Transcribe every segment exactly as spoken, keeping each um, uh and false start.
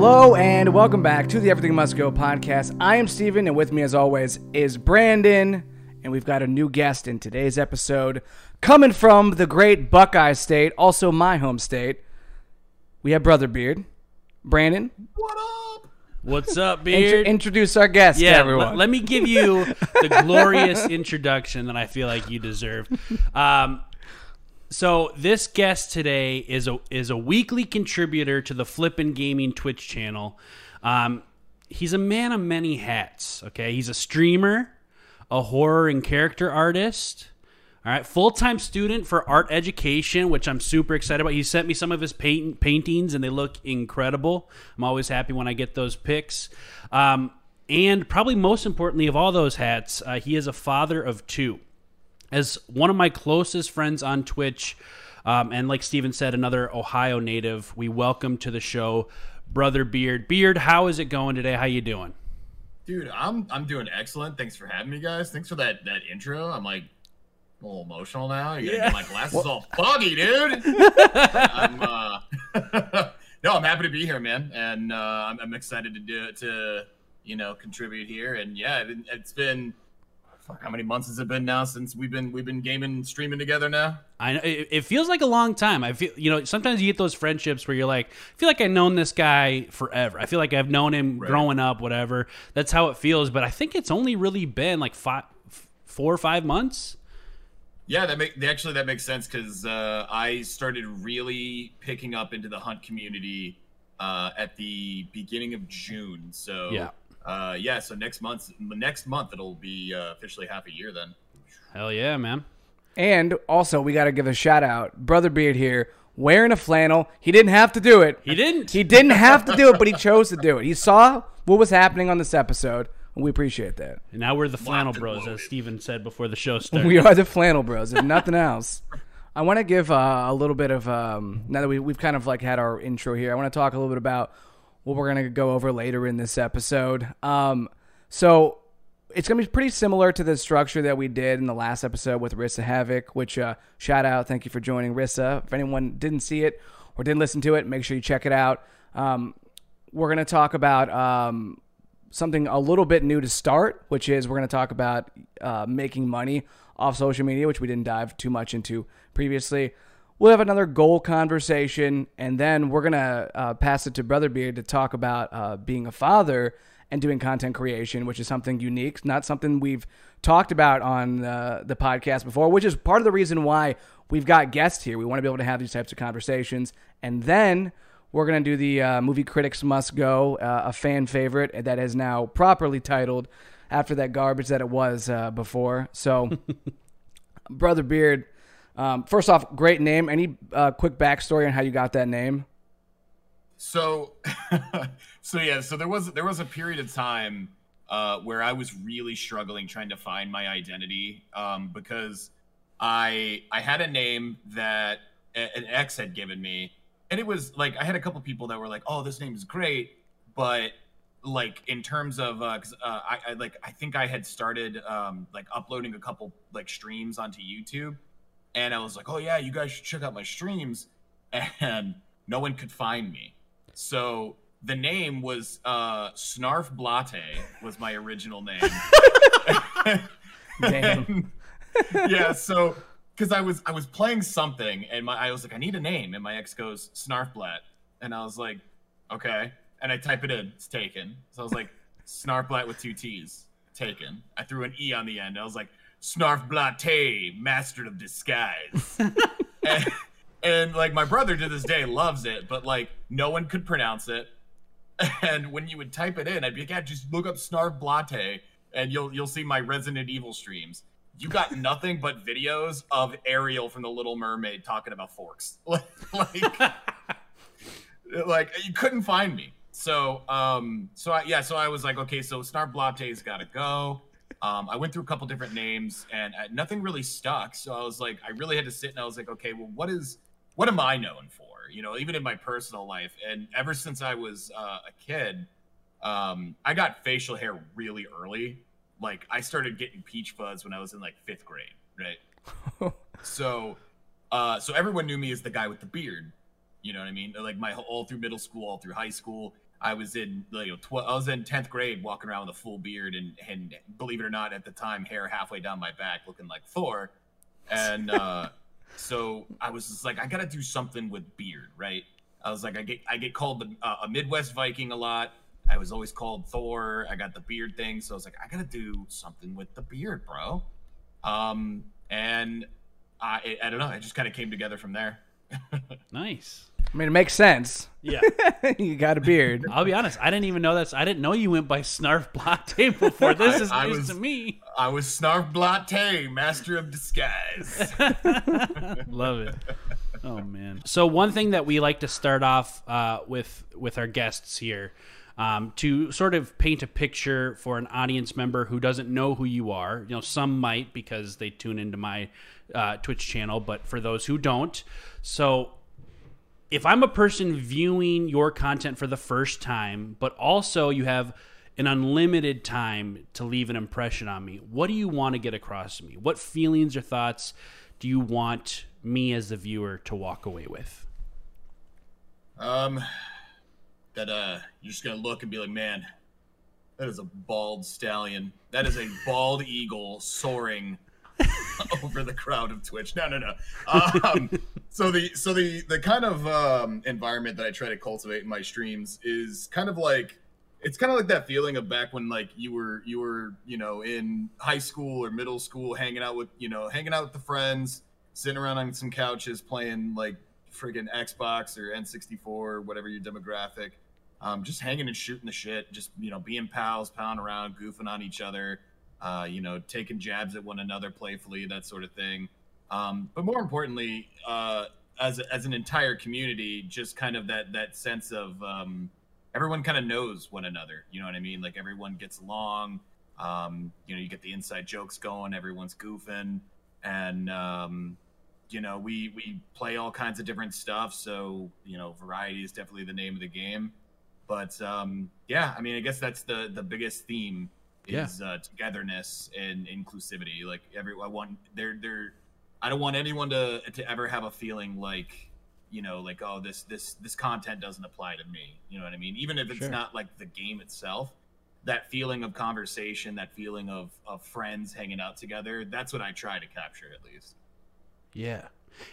Hello and welcome back to the Everything Must Go podcast. I am Steven, and with me as always is Brandon, and we've got a new guest in today's episode. Coming from the great Buckeye State, also my home state, we have Brother Beard. Brandon. What up? What's up, Beard? Intr- introduce our guest yeah, to everyone. L- let me give you the glorious introduction that I feel like you deserve. Um So this guest today is a is a weekly contributor to the Flippin' Gaming Twitch channel. Um, he's a man of many hats. Okay, he's a streamer, a horror and character artist. All right, full time student for art education, which I'm super excited about. He sent me some of his paint, paintings, and they look incredible. I'm always happy when I get those pics. Um, and probably most importantly of all those hats, uh, he is a father of two. As one of my closest friends on Twitch, um, and like Steven said, another Ohio native, we welcome to the show, Brother Beard. Beard, how is it going today? How you doing? Dude, I'm I'm doing excellent. Thanks for having me, guys. Thanks for that that intro. I'm like a little emotional now. You're yeah. gonna get my glasses well, all foggy, dude. I'm, uh... no, I'm happy to be here, man, and uh, I'm, I'm excited to do it to you know contribute here. And yeah, it, it's been. How many months has it been now since we've been we've been gaming, streaming together now? I know it, it feels like a long time. I feel you know sometimes you get those friendships where you're like, I feel like I've known this guy forever. I feel like I've known him right. growing up, whatever. That's how it feels. But I think it's only really been like five, four or five months. Yeah, that make actually that makes sense because uh, I started really picking up into the Hunt community uh, at the beginning of June. So yeah. Uh, yeah, so next month, next month it'll be uh, officially half a year then. Hell yeah, man. And also, we got to give a shout out. Brother Beard here, wearing a flannel. He didn't have to do it. He didn't. He didn't have to do it, but he chose to do it. He saw what was happening on this episode, and we appreciate that. And now we're the Flannel Locked Bros, as Steven said before the show started. We are the Flannel Bros, if nothing else. I want to give uh, a little bit of, um, now that we, we've kind of like had our intro here, I want to talk a little bit about what we're going to go over later in this episode. Um, so it's going to be pretty similar to the structure that we did in the last episode with Rissa Havoc, which uh, shout out. Thank you for joining, Rissa. If anyone didn't see it or didn't listen to it, make sure you check it out. Um, we're going to talk about um, something a little bit new to start, which is we're going to talk about uh, making money off social media, which we didn't dive too much into previously. We'll have another goal conversation, and then we're going to uh, pass it to Brother Beard to talk about uh, being a father and doing content creation, which is something unique, not something we've talked about on uh, the podcast before, which is part of the reason why we've got guests here. We want to be able to have these types of conversations. And then we're going to do the uh, Movie Critics Must Go, uh, a fan favorite that is now properly titled after that garbage that it was uh, before. So, Brother Beard... Um, first off, great name. Any uh, quick backstory on how you got that name? So, so yeah, so there was there was a period of time uh, where I was really struggling trying to find my identity um, because I I had a name that an ex had given me, and it was like I had a couple people that were like, "Oh, this name is great," but like in terms of uh, 'cause, uh, I, I like I think I had started um, like uploading a couple like streams onto YouTube. And I was like, oh, yeah, you guys should check out my streams. And no one could find me. So the name was uh, Snarf Blatte was my original name. Damn. And, yeah, so because I was I was playing something and my I was like, I need a name. And my ex goes, Snarf Blatte. And I was like, OK. And I type it in. It's taken. So I was like, Snarf Blatte with two T's. Taken. I threw an E on the end. I was like, Snarf Blatte, master of disguise. and, and like my brother to this day loves it, but like no one could pronounce it. And when you would type it in, I'd be like, yeah, just look up Snarf Blatte and you'll you'll see my Resident Evil streams. You got nothing but videos of Ariel from The Little Mermaid talking about forks. like, like you couldn't find me. So um so I yeah, so I was like, okay, so Snarf Blatte's gotta go. Um, I went through a couple different names and I, nothing really stuck. So I was like, I really had to sit and I was like, okay, well, what is, what am I known for? You know, even in my personal life. And ever since I was uh, a kid, um, I got facial hair really early. Like I started getting peach fuzz when I was in like fifth grade, right? so, uh, so everyone knew me as the guy with the beard. You know what I mean? Like my whole, all through middle school, all through high school. I was in, you know, tw I was in tenth grade, walking around with a full beard and, and believe it or not, at the time, hair halfway down my back, looking like Thor. And uh, so I was just like, I gotta do something with beard, right? I was like, I get, I get called the, uh, a Midwest Viking a lot. I was always called Thor. I got the beard thing, so I was like, I gotta do something with the beard, bro. Um, and I, I don't know. It just kind of came together from there. Nice. I mean, it makes sense. Yeah. You got a beard. I'll be honest. I didn't even know that's. I didn't know you went by Snarf Blatte before. This I, is I news was, to me. I was Snarf Blatte, master of disguise. Love it. Oh, man. So one thing that we like to start off uh, with with our guests here um, to sort of paint a picture for an audience member who doesn't know who you are. You know, some might because they tune into my uh, Twitch channel, but for those who don't, so... If I'm a person viewing your content for the first time, but also you have an unlimited time to leave an impression on me, what do you want to get across to me? What feelings or thoughts do you want me as the viewer to walk away with? Um, that uh, you're just going to look and be like, man, that is a bald stallion. That is a bald eagle soaring over the crowd of Twitch. No, no, no. Um, so the so the the kind of um, environment that I try to cultivate in my streams is kind of like it's kind of like that feeling of back when like you were you were you know in high school or middle school, hanging out with you know hanging out with the friends, sitting around on some couches playing like friggin' Xbox or N sixty-four or whatever your demographic, um, just hanging and shooting the shit, just you know being pals, pounding around, goofing on each other. Uh, you know, taking jabs at one another playfully, that sort of thing. Um, but more importantly, uh, as as an entire community, just kind of that that sense of um, everyone kind of knows one another. You know what I mean? Like everyone gets along. Um, you know, you get the inside jokes going. Everyone's goofing, and um, you know, we we play all kinds of different stuff. So you know, variety is definitely the name of the game. But um, yeah, I mean, I guess that's the the biggest theme. Yeah. Is uh, togetherness and inclusivity. Like every, I want there, there. I don't want anyone to to ever have a feeling like, you know, like oh, this this this content doesn't apply to me. You know what I mean? Even if it's sure. not like the game itself, that feeling of conversation, that feeling of of friends hanging out together. That's what I try to capture at least. Yeah,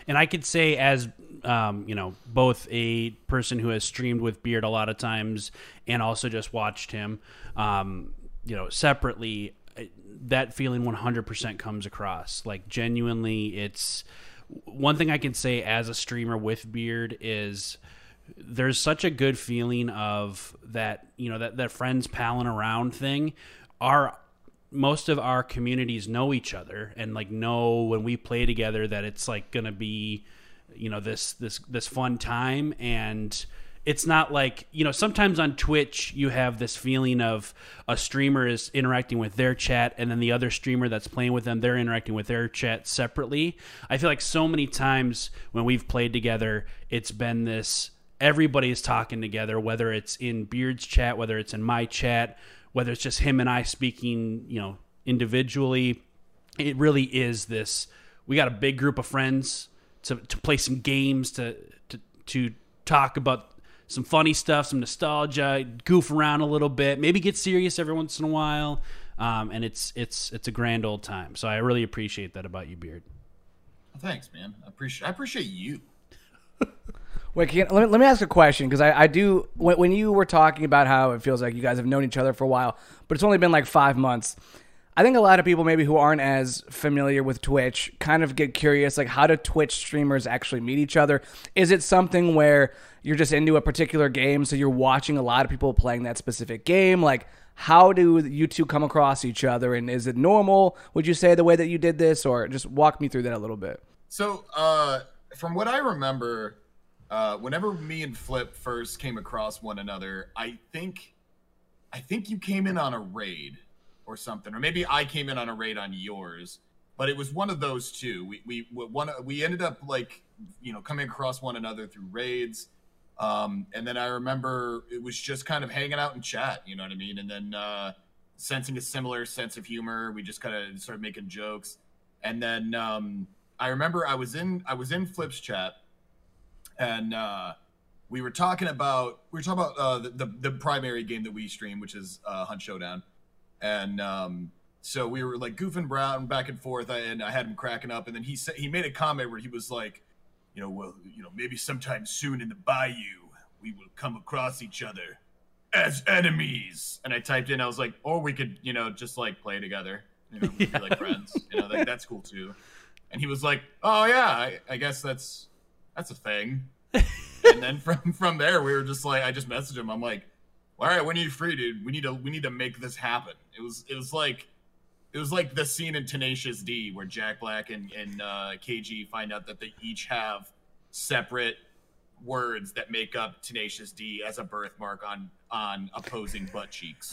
and I could say as um, you know, both a person who has streamed with Beard a lot of times and also just watched him. Um, you know, separately, that feeling one hundred percent comes across. Like, genuinely, it's... One thing I can say as a streamer with Beard is there's such a good feeling of that, you know, that, that friends palling around thing. Our... Most of our communities know each other and, like, know when we play together that it's, like, gonna be, you know, this this this fun time and... It's not like, you know, sometimes on Twitch, you have this feeling of a streamer is interacting with their chat and then the other streamer that's playing with them, they're interacting with their chat separately. I feel like so many times when we've played together, it's been this, everybody's talking together, whether it's in Beard's chat, whether it's in my chat, whether it's just him and I speaking, you know, individually. It really is this, we got a big group of friends to, to play some games, to, to, to talk about some funny stuff, some nostalgia, goof around a little bit, maybe get serious every once in a while. Um, and it's, it's, it's a grand old time. So I really appreciate that about you, Beard. Well, thanks, man. I appreciate, I appreciate you. Wait, can, let, me, let me ask a question. Cause I, I do, when, when you were talking about how it feels like you guys have known each other for a while, but it's only been like five months. I think a lot of people maybe who aren't as familiar with Twitch kind of get curious, like how do Twitch streamers actually meet each other? Is it something where you're just into a particular game, so you're watching a lot of people playing that specific game? Like, how do you two come across each other, and is it normal, would you say, the way that you did this? Or just walk me through that a little bit. So uh, from what I remember, uh, whenever me and Flip first came across one another, I think, I think you came in on a raid. Or something, or maybe I came in on a raid on yours, but it was one of those two. We we one we ended up like you know coming across one another through raids, um, and then I remember it was just kind of hanging out in chat, you know what I mean, and then uh, sensing a similar sense of humor, we just kind of started making jokes, and then um, I remember I was in I was in Flip's chat, and uh, we were talking about we were talking about uh, the, the the primary game that we stream, which is uh, Hunt Showdown, and um, so we were like goofing around back and forth, I, and I had him cracking up, and then he said he made a comment where he was like, you know, well, you know, maybe sometime soon in the bayou we will come across each other as enemies. And I typed in, I was like, or we could, you know, just like play together, you know, yeah. be like friends, you know, like, that's cool too. And he was like, oh yeah, I, I guess that's that's a thing. And then from from there, we were just like, I just messaged him. I'm like, all right, when are you free, dude? We need to we need to make this happen. It was it was like it was like the scene in Tenacious D where Jack Black and and uh, K G find out that they each have separate words that make up Tenacious D as a birthmark on on opposing butt cheeks.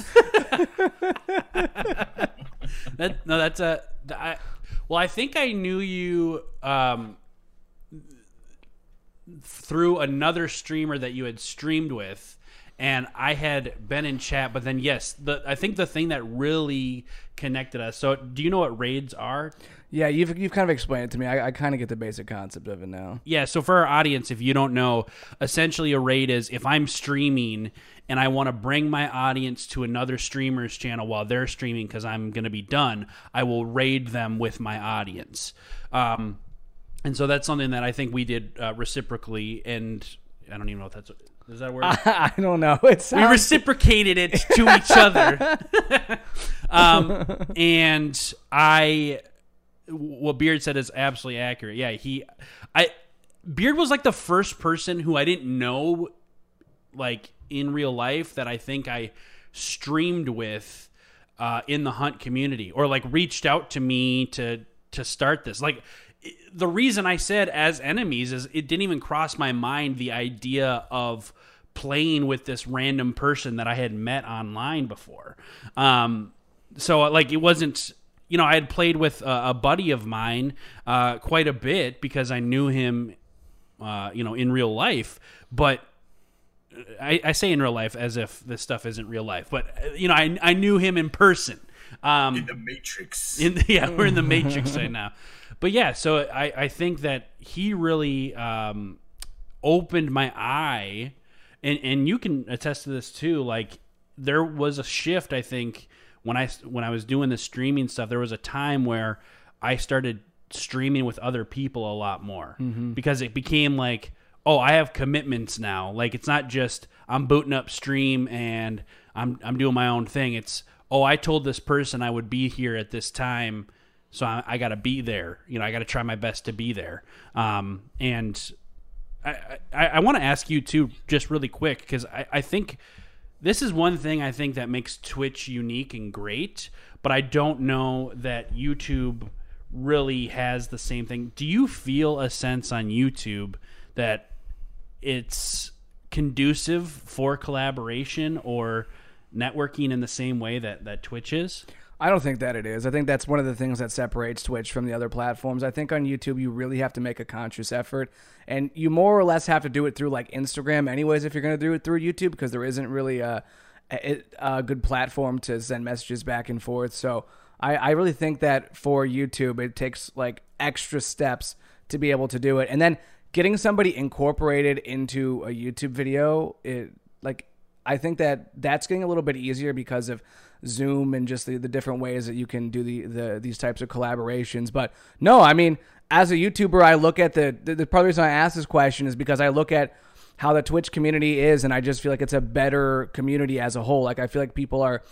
that no, that's a I, well, I think I knew you. Um, through another streamer that you had streamed with, and I had been in chat, but then yes, the I think the thing that really connected us. So do you know what raids are? Yeah, you've you've kind of explained it to me. I, I kind of get the basic concept of it now. Yeah, so for our audience, if you don't know, essentially a raid is if I'm streaming and I want to bring my audience to another streamer's channel while they're streaming because I'm going to be done, I will raid them with my audience. Um, And so that's something that I think we did uh, reciprocally, and I don't even know if that's is that a word? I, I don't know. It sounds... We reciprocated it to each other. um, and I, what Beard said is absolutely accurate. Yeah, he, I, Beard was like the first person who I didn't know, like in real life, that I think I streamed with uh, in the Hunt community, or like reached out to me to to start this, like. The reason I said as enemies is it didn't even cross my mind the idea of playing with this random person that I had met online before. Um, so like it wasn't, you know, I had played with a, a buddy of mine uh, quite a bit because I knew him, uh, you know, in real life, but I, I say in real life as if this stuff isn't real life, but you know, I, I knew him in person. Um, in the Matrix. In, yeah, we're in the Matrix right now. But yeah, so I, I think that he really um, opened my eye, and, and you can attest to this too. Like there was a shift, I think, when I when I was doing the streaming stuff. There was a time where I started streaming with other people a lot more mm-hmm. because it became like, oh, I have commitments now. Like it's not just I'm booting up stream and I'm I'm doing my own thing. It's oh, I told this person I would be here at this time. So I, I got to be there. You know, I got to try my best to be there. Um, and I, I, I want to ask you, too, just really quick, because I, I think this is one thing I think that makes Twitch unique and great, but I don't know that YouTube really has the same thing. Do you feel a sense on YouTube that it's conducive for collaboration or networking in the same way that, that Twitch is? I don't think that it is. I think that's one of the things that separates Twitch from the other platforms. I think on YouTube, you really have to make a conscious effort, and you more or less have to do it through like Instagram anyways if you're going to do it through YouTube, because there isn't really a, a, a good platform to send messages back and forth. So I, I really think that for YouTube, it takes like extra steps to be able to do it. And then getting somebody incorporated into a YouTube video, it like I think that that's getting a little bit easier because of Zoom and just the, the different ways that you can do the, the these types of collaborations. But no, I mean, as a YouTuber, I look at the, the, the probably reason I asked this question is because I look at how the Twitch community is, and I just feel like it's a better community as a whole. Like I feel like people are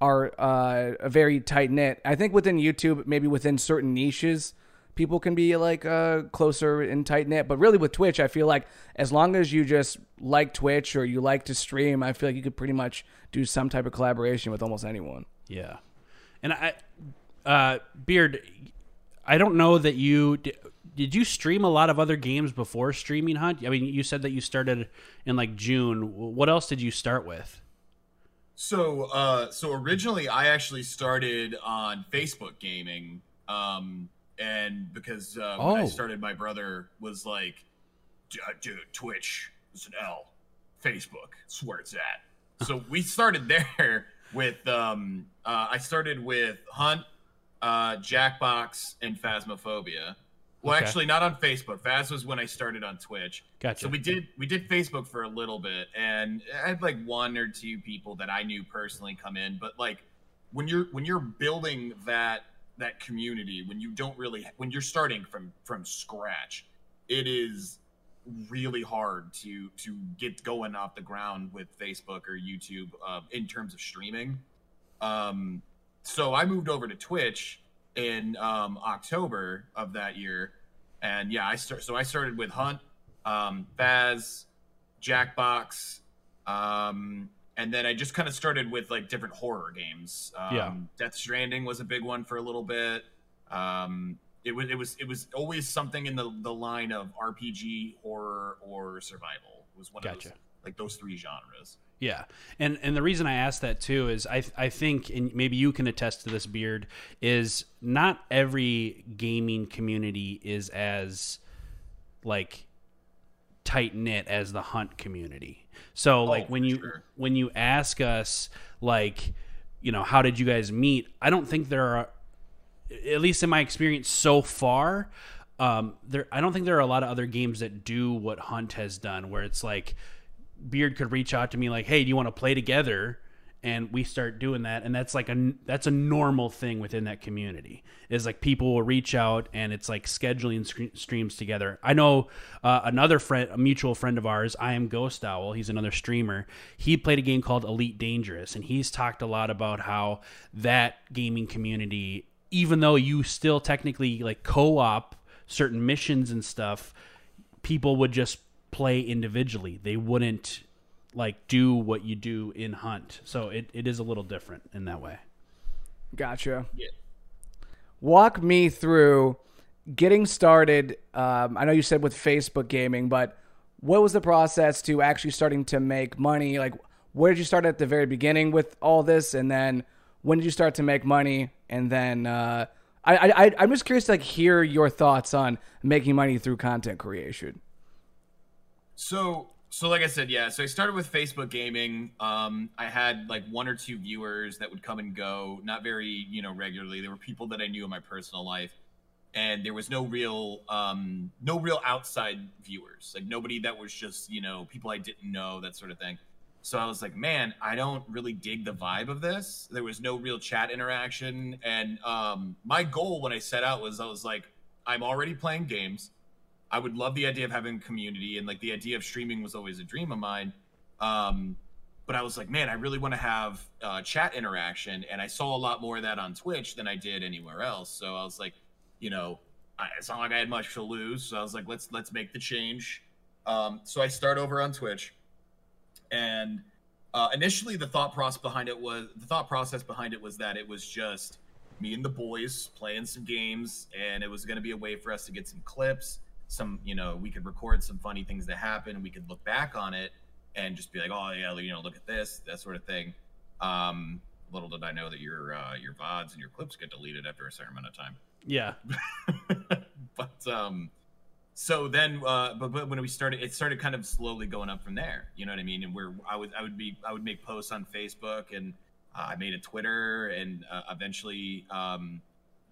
are uh, very tight knit. I think within YouTube, maybe within certain niches, people can be like uh, closer and tight knit, but really with Twitch, I feel like as long as you just like Twitch or you like to stream, I feel like you could pretty much do some type of collaboration with almost anyone. Yeah, and I, uh, Beard, I don't know that you did, did you stream a lot of other games before streaming Hunt? I mean, you said that you started in like June. What else did you start with? So, uh, so originally, I actually started on Facebook gaming. Um, And because uh, when oh. I started, my brother was like, dude, Twitch is an L. Facebook, it's where it's at. So we started there with, um, uh, I started with Hunt, uh, Jackbox, and Phasmophobia. Well, okay. Actually, not on Facebook. Vaz was when I started on Twitch. Gotcha. So we did we did Facebook for a little bit, and I had like one or two people that I knew personally come in. But like when you're when you're building that that community, when you don't really when you're starting from from scratch, it is really hard to to get going off the ground with Facebook or YouTube uh, in terms of streaming. Um, so I moved over to Twitch in um October of that year, and yeah, I start so I started with Hunt, um Baz, Jackbox, um and then I just kind of started with like different horror games. Um yeah. Death Stranding was a big one for a little bit. Um it was it was it was always something in the the line of R P G, horror, or survival. It was one gotcha. of those, like those three genres. Yeah. And and the reason I asked that too is I I think, and maybe you can attest to this, Beard, is not every gaming community is as like tight knit as the Hunt community. So like oh, when you sure. when you ask us like, you know, how did you guys meet? I don't think there are, at least in my experience so far, um there I don't think there are a lot of other games that do what Hunt has done, where it's like Beard could reach out to me like, hey, do you want to play together? And we start doing that. And that's like a, that's a normal thing within that community, is like people will reach out and it's like scheduling sc- streams together. I know uh, another friend, a mutual friend of ours, I Am Ghost Owl. He's another streamer. He played a game called Elite Dangerous. And he's talked a lot about how that gaming community, even though you still technically like co-op certain missions and stuff, people would just play individually. They wouldn't like do what you do in Hunt. So it, it is a little different in that way. Gotcha. Yeah. Walk me through getting started. Um, I know you said with Facebook gaming, but what was the process to actually starting to make money? Like, where did you start at the very beginning with all this? And then when did you start to make money? And then, uh, I, I, I'm just curious to like hear your thoughts on making money through content creation. So, so like I said, yeah, so I started with Facebook gaming. Um, I had like one or two viewers that would come and go, not very, you know, regularly. There were people that I knew in my personal life, and there was no real, um, no real outside viewers, like nobody that was just, you know, people I didn't know, that sort of thing. So I was like, man, I don't really dig the vibe of this. There was no real chat interaction. And, um, my goal when I set out was, I was like, I'm already playing games. I would love the idea of having community, and like the idea of streaming was always a dream of mine. Um, but I was like, man, I really want to have uh, chat interaction. And I saw a lot more of that on Twitch than I did anywhere else. So I was like, you know, I, it's not like I had much to lose. So I was like, let's, let's make the change. Um, so I start over on Twitch. And uh, initially the thought process behind it was the thought process behind it was that it was just me and the boys playing some games, and it was going to be a way for us to get some clips. Some, you know, we could record some funny things that happened. We could look back on it and just be like, oh yeah, you know, look at this, that sort of thing. Um, little did I know that your uh, your V O Ds and your clips get deleted after a certain amount of time. Yeah. But um, so then, uh, but, but when we started, it started kind of slowly going up from there. You know what I mean? And where I would I would be I would make posts on Facebook, and uh, I made a Twitter, and uh, eventually. Um,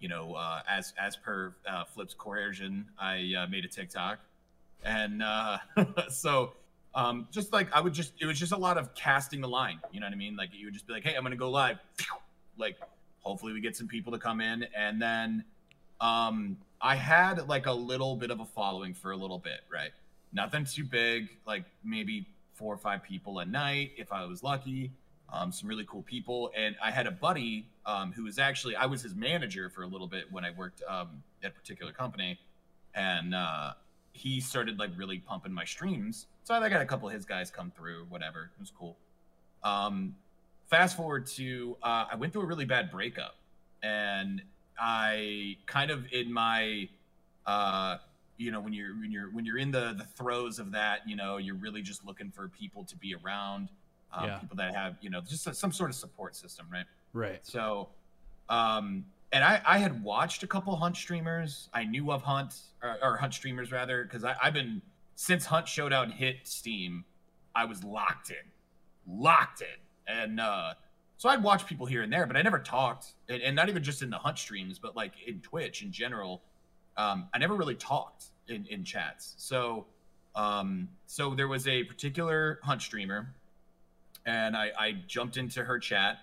You know, uh, as as per uh, Flip's coercion, I uh, made a TikTok, and uh, so um, just like I would just, it was just a lot of casting the line. You know what I mean? Like you would just be like, hey, I'm gonna go live. Like, hopefully we get some people to come in, and then um, I had like a little bit of a following for a little bit, right? Nothing too big, like maybe four or five people a night if I was lucky. Um, some really cool people. And I had a buddy um, who was actually, I was his manager for a little bit when I worked um, at a particular company. And uh, he started like really pumping my streams. So I got a couple of his guys come through, whatever. It was cool. Um, fast forward to, uh, I went through a really bad breakup. And I kind of in my, uh, you know, when you're, when you're, when you're in the, the throes of that, you know, you're really just looking for people to be around. Um, yeah. People that have, you know, just a, some sort of support system, right? Right. So, um, and I, I had watched a couple Hunt streamers. I knew of Hunt, or, or Hunt streamers rather, because I've been, since Hunt Showdown hit Steam, I was locked in. Locked in. And uh, so I'd watch people here and there, but I never talked. And, and not even just in the Hunt streams, but like in Twitch in general. um, I never really talked in, in chats. So um, so there was a particular Hunt streamer, and I, I jumped into her chat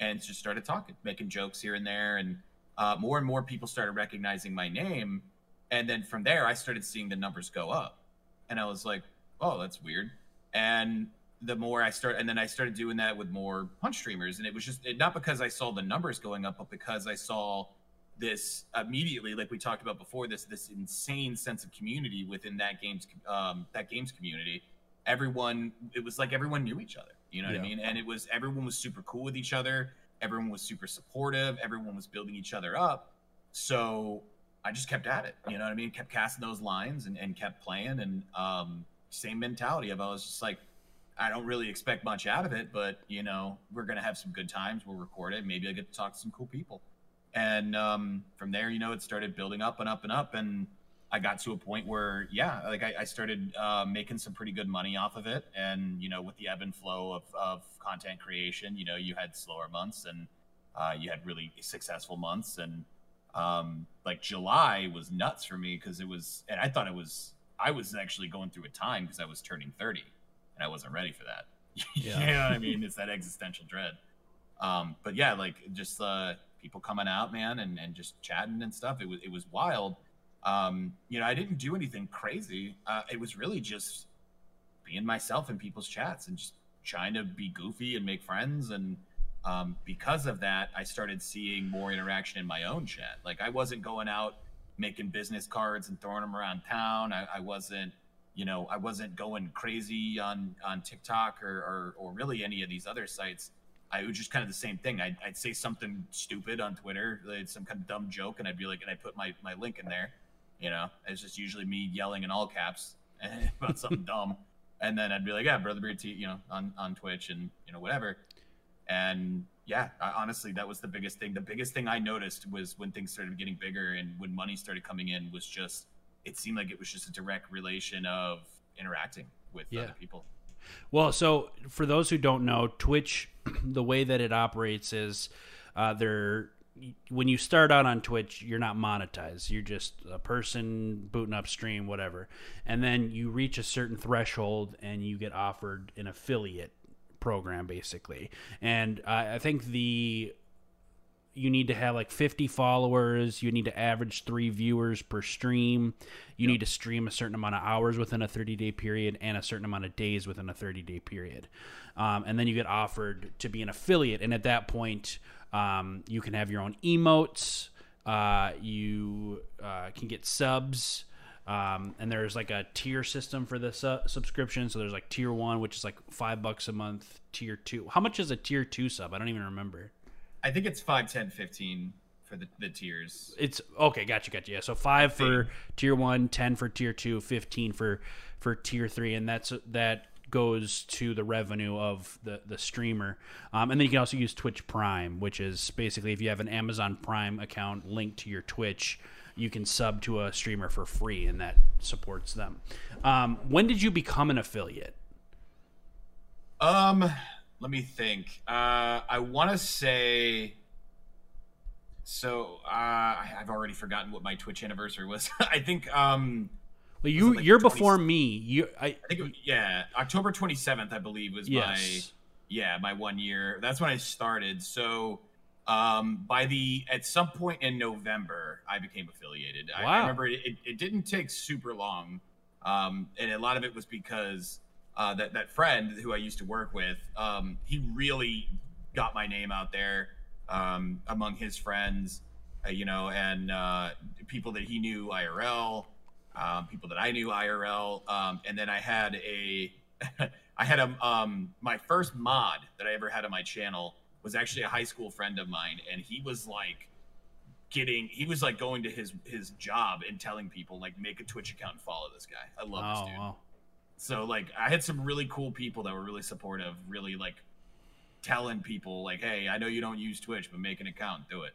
and just started talking, making jokes here and there. And uh, more and more people started recognizing my name. And then from there, I started seeing the numbers go up. And I was like, oh, that's weird. And the more I start, and then I started doing that with more Hunt streamers. And it was just it, not because I saw the numbers going up, but because I saw this immediately, like we talked about before, this this insane sense of community within that game's um, that game's community. Everyone, it was like everyone knew each other. You know what yeah. I mean? And it was everyone was super cool with each other. Everyone was super supportive. Everyone was building each other up. So I just kept at it. You know what I mean? Kept casting those lines and, and kept playing. And um, same mentality of I was just like, I don't really expect much out of it, but, you know, we're going to have some good times. We'll record it. Maybe I get to talk to some cool people. And um, from there, you know, it started building up and up and up. And I got to a point where, yeah, like I, I started uh, making some pretty good money off of it. And, you know, with the ebb and flow of, of content creation, you know, you had slower months and uh, you had really successful months. And um, like July was nuts for me because it was, and I thought it was, I was actually going through a time because I was turning thirty. And I wasn't ready for that. Yeah. You know what I mean? It's that existential dread. Um, but yeah, like just uh, people coming out, man, and, and just chatting and stuff. It was it was wild. Um, you know, I didn't do anything crazy. Uh, it was really just being myself in people's chats and just trying to be goofy and make friends. And um, because of that, I started seeing more interaction in my own chat. Like I wasn't going out making business cards and throwing them around town. I, I wasn't. You know, I wasn't going crazy on, on TikTok or, or, or really any of these other sites. I was just kind of the same thing. I'd, I'd say something stupid on Twitter, like some kind of dumb joke, and I'd be like, and I put my, my link in there. You know, it's just usually me yelling in all caps about something dumb. And then I'd be like, yeah, Brother Beard, you know, on, on Twitch and, you know, whatever. And yeah, I, honestly, that was the biggest thing. The biggest thing I noticed was when things started getting bigger and when money started coming in was just, it seemed like it was just a direct relation of interacting with yeah. other people. Well, so for those who don't know, Twitch, the way that it operates is uh, they're, when you start out on Twitch, you're not monetized. You're just a person booting up stream, whatever. And then you reach a certain threshold and you get offered an affiliate program, basically. And uh, I think the... you need to have like fifty followers. You need to average three viewers per stream. You yep. need to stream a certain amount of hours within a thirty-day period and a certain amount of days within a thirty-day period. Um, and then you get offered to be an affiliate. And at that point, um, you can have your own emotes. Uh, you uh, can get subs. Um, and there's like a tier system for the su- subscription. So there's like tier one, which is like five bucks a month. Tier two. How much is a tier two sub? I don't even remember. I think it's five, ten, fifteen for the, the tiers. It's okay, gotcha, gotcha. Yeah, so five for tier one, ten for tier two, fifteen for for tier three, and that's that goes to the revenue of the the streamer. Um, and then you can also use Twitch Prime, which is basically if you have an Amazon Prime account linked to your Twitch, you can sub to a streamer for free, and that supports them. Um, when did you become an affiliate? Um. Let me think. Uh, I want to say, so uh, I've already forgotten what my Twitch anniversary was. I think. Um, well, you like you're before me. You, I, I think. It was, yeah, October twenty seventh, I believe, was yes. my yeah my one year. That's when I started. So um, by the at some point in November, I became affiliated. Wow. I, I remember it, it. It didn't take super long, um, and a lot of it was because. Uh, that, that friend who I used to work with, um, he really got my name out there um, among his friends, uh, you know, and uh, people that he knew I R L, um, people that I knew I R L. Um, and then I had a, I had a, um, my first mod that I ever had on my channel was actually a high school friend of mine. And he was like getting, he was like going to his, his job and telling people like, make a Twitch account and follow this guy. I love oh, this dude. Wow. So, like, I had some really cool people that were really supportive, really, like, telling people, like, hey, I know you don't use Twitch, but make an account, do it.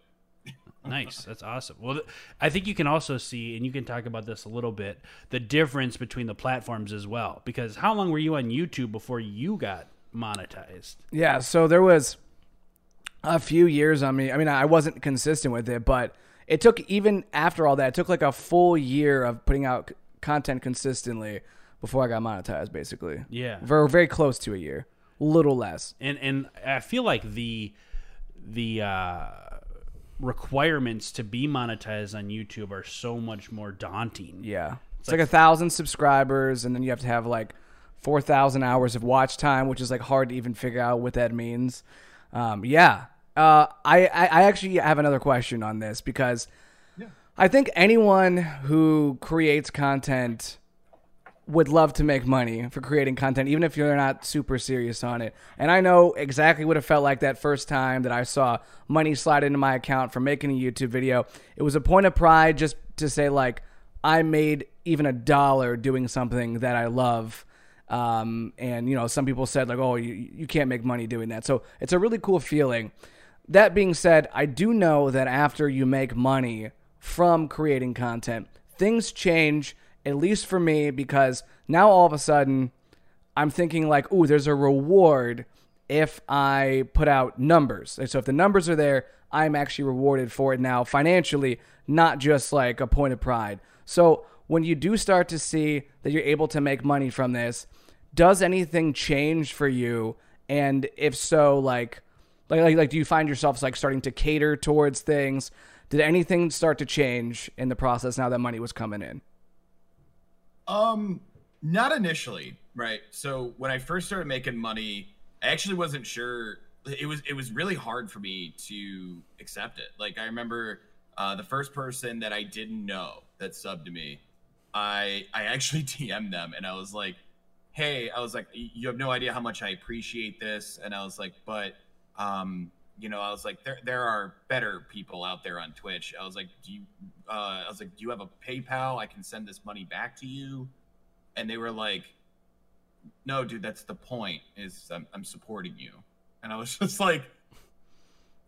Nice. That's awesome. Well, th- I think you can also see, and you can talk about this a little bit, the difference between the platforms as well. Because how long were you on YouTube before you got monetized? Yeah, so there was a few years on me. I mean, I wasn't consistent with it, but it took, even after all that, it took like a full year of putting out content consistently before I got monetized, basically. Yeah. Very, very close to a year. Little less. And and I feel like the the uh, requirements to be monetized on YouTube are so much more daunting. Yeah. It's, it's like a thousand subscribers, and then you have to have like four thousand hours of watch time, which is like hard to even figure out what that means. Um, yeah. Uh, I, I, I actually have another question on this, because yeah. I think anyone who creates content would love to make money for creating content, even if you're not super serious on it. And I know exactly what it felt like that first time that I saw money slide into my account for making a YouTube video. It was a point of pride just to say, like, I made even a dollar doing something that I love. Um, and, you know, some people said, like, oh, you, you can't make money doing that. So it's a really cool feeling. That being said, I do know that after you make money from creating content, things change, at least for me, because now all of a sudden I'm thinking like, ooh, there's a reward if I put out numbers. So if the numbers are there, I'm actually rewarded for it now financially, not just like a point of pride. So when you do start to see that you're able to make money from this, does anything change for you? And if so, like, like, like, like do you find yourself like starting to cater towards things? Did anything start to change in the process now that money was coming in? Um, not initially, right? So when I first started making money, I actually wasn't sure. It was it was really hard for me to accept it. Like, I remember uh, the first person that I didn't know that subbed to me, I I actually D M'd them and I was like, hey, I was like, you have no idea how much I appreciate this. And I was like, but, um, you know, I was like, there there are better people out there on Twitch. I was like, do you, uh, I was like, do you have a PayPal? I can send this money back to you. And they were like, no, dude, that's the point, is I'm, I'm supporting you. And I was just like,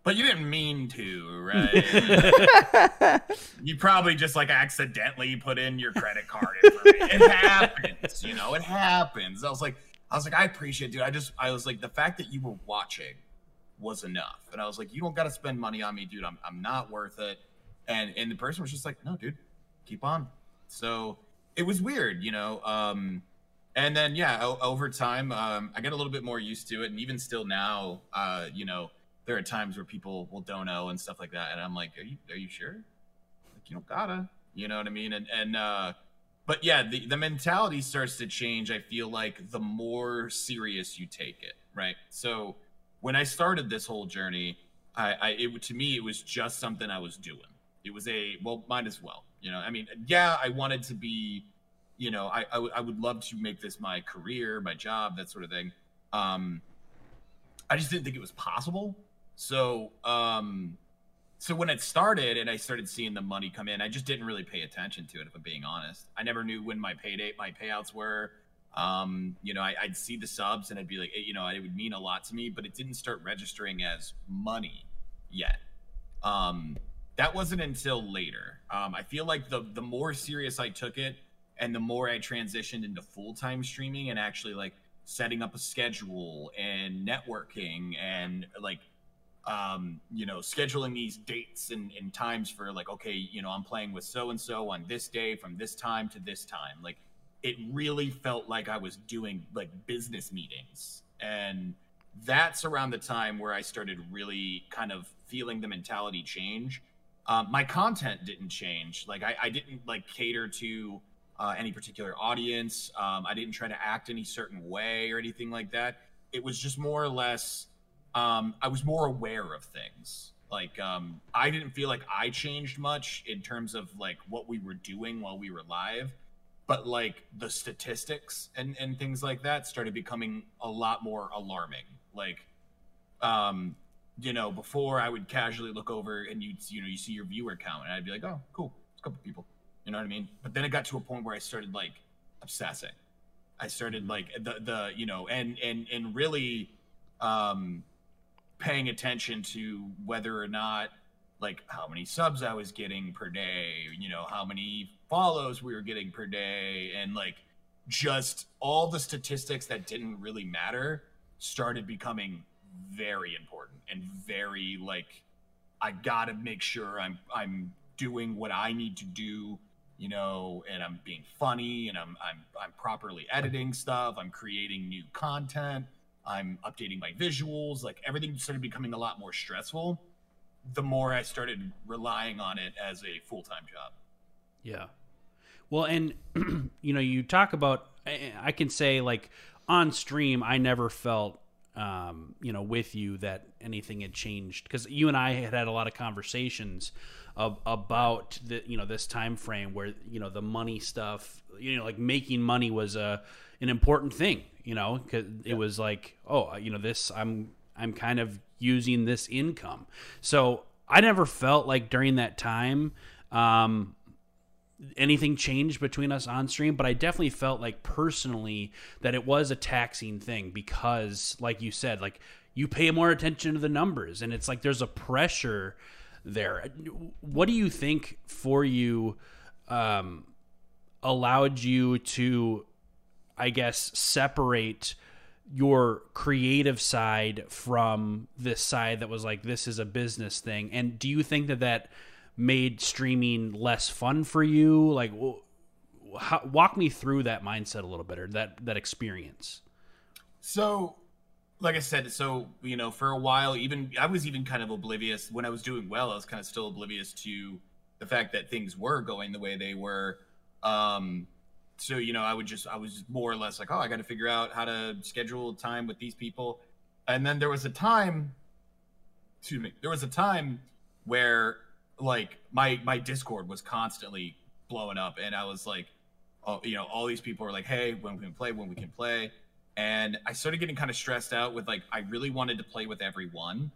but you didn't mean to, right? You probably just like accidentally put in your credit card information. It happens, you know, it happens. I was like, I was like, I appreciate it, dude. I just, I was like, the fact that you were watching was enough. And I was like, you don't got to spend money on me, dude. I'm I'm not worth it. And and the person was just like, no, dude, keep on. So it was weird, you know? Um, and then, yeah, o- over time, um, I got a little bit more used to it. And even still now, uh, you know, there are times where people will dono and stuff like that. And I'm like, are you, are you sure? Like, you don't gotta, you know what I mean? And, and uh, but yeah, the, the mentality starts to change. I feel like the more serious you take it, right? So when I started this whole journey, I, I it to me, it was just something I was doing. It was a, well, might as well, you know, I mean, yeah, I wanted to be, you know, I, I, w- I would love to make this my career, my job, that sort of thing. Um, I just didn't think it was possible. So, um, so when it started and I started seeing the money come in, I just didn't really pay attention to it, if I'm being honest. I never knew when my payday, my payouts were. Um, you know, I, I'd see the subs and I'd be like, you know, it would mean a lot to me, but it didn't start registering as money yet. Um, that wasn't until later. Um, I feel like the the more serious I took it and the more I transitioned into full-time streaming and actually like setting up a schedule and networking and like, um, you know, scheduling these dates and, and times for like, okay, you know, I'm playing with so-and-so on this day from this time to this time. Like, it really felt like I was doing like business meetings. And that's around the time where I started really kind of feeling the mentality change. Um, my content didn't change. Like I, I didn't like cater to uh, any particular audience. Um, I didn't try to act any certain way or anything like that. It was just more or less, um, I was more aware of things. Like um, I didn't feel like I changed much in terms of like what we were doing while we were live. But like the statistics and, and things like that started becoming a lot more alarming. Like, um, you know, before I would casually look over and you you know you see your viewer count and I'd be like, oh, cool, it's a couple people, you know what I mean? But then it got to a point where I started like obsessing. I started like the the you know and and and really um, paying attention to whether or not like how many subs I was getting per day, you know, how many follows we were getting per day, and like just all the statistics that didn't really matter started becoming very important and very like I gotta make sure I'm I'm doing what I need to do, you know, and I'm being funny, and I'm I'm I'm properly editing stuff, I'm creating new content, I'm updating my visuals, like everything started becoming a lot more stressful the more I started relying on it as a full-time job. Yeah. Well, and you know, you talk about, I can say like on stream, I never felt, um, you know, with you that anything had changed. 'Cause you and I had had a lot of conversations of, about the, you know, this time frame where, you know, the money stuff, you know, like making money was a, an important thing, you know, 'cause yeah. it was like, oh, you know, this, I'm, I'm kind of using this income. So I never felt like during that time, um, anything changed between us on stream, but I definitely felt like personally that it was a taxing thing because like you said, like you pay more attention to the numbers and it's like, there's a pressure there. What do you think for you, um, allowed you to, I guess, separate your creative side from this side that was like, this is a business thing? And do you think that that made streaming less fun for you? Like, how, walk me through that mindset a little bit, or that, that experience. So like I said, so, you know, for a while, even I was even kind of oblivious when I was doing well, I was kind of still oblivious to the fact that things were going the way they were. Um, So, you know, I would just, I was more or less like, oh, I got to figure out how to schedule time with these people. And then there was a time, excuse me, there was a time where like my, my Discord was constantly blowing up and I was like, oh, you know, all these people were like, hey, when we can play, when we can play. And I started getting kind of stressed out with like, I really wanted to play with everyone.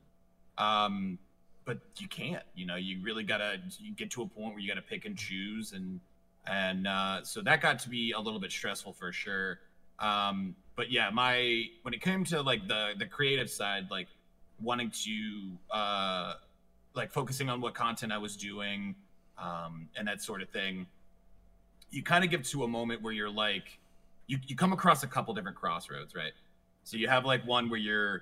Um, but you can't, you know, you really gotta, you get to a point where you gotta pick and choose and, And uh, so that got to be a little bit stressful for sure. Um, but yeah, my when it came to like the the creative side, like wanting to uh, like focusing on what content I was doing um, and that sort of thing, you kind of get to a moment where you're like, you, you come across a couple different crossroads, right? So you have like one where you're,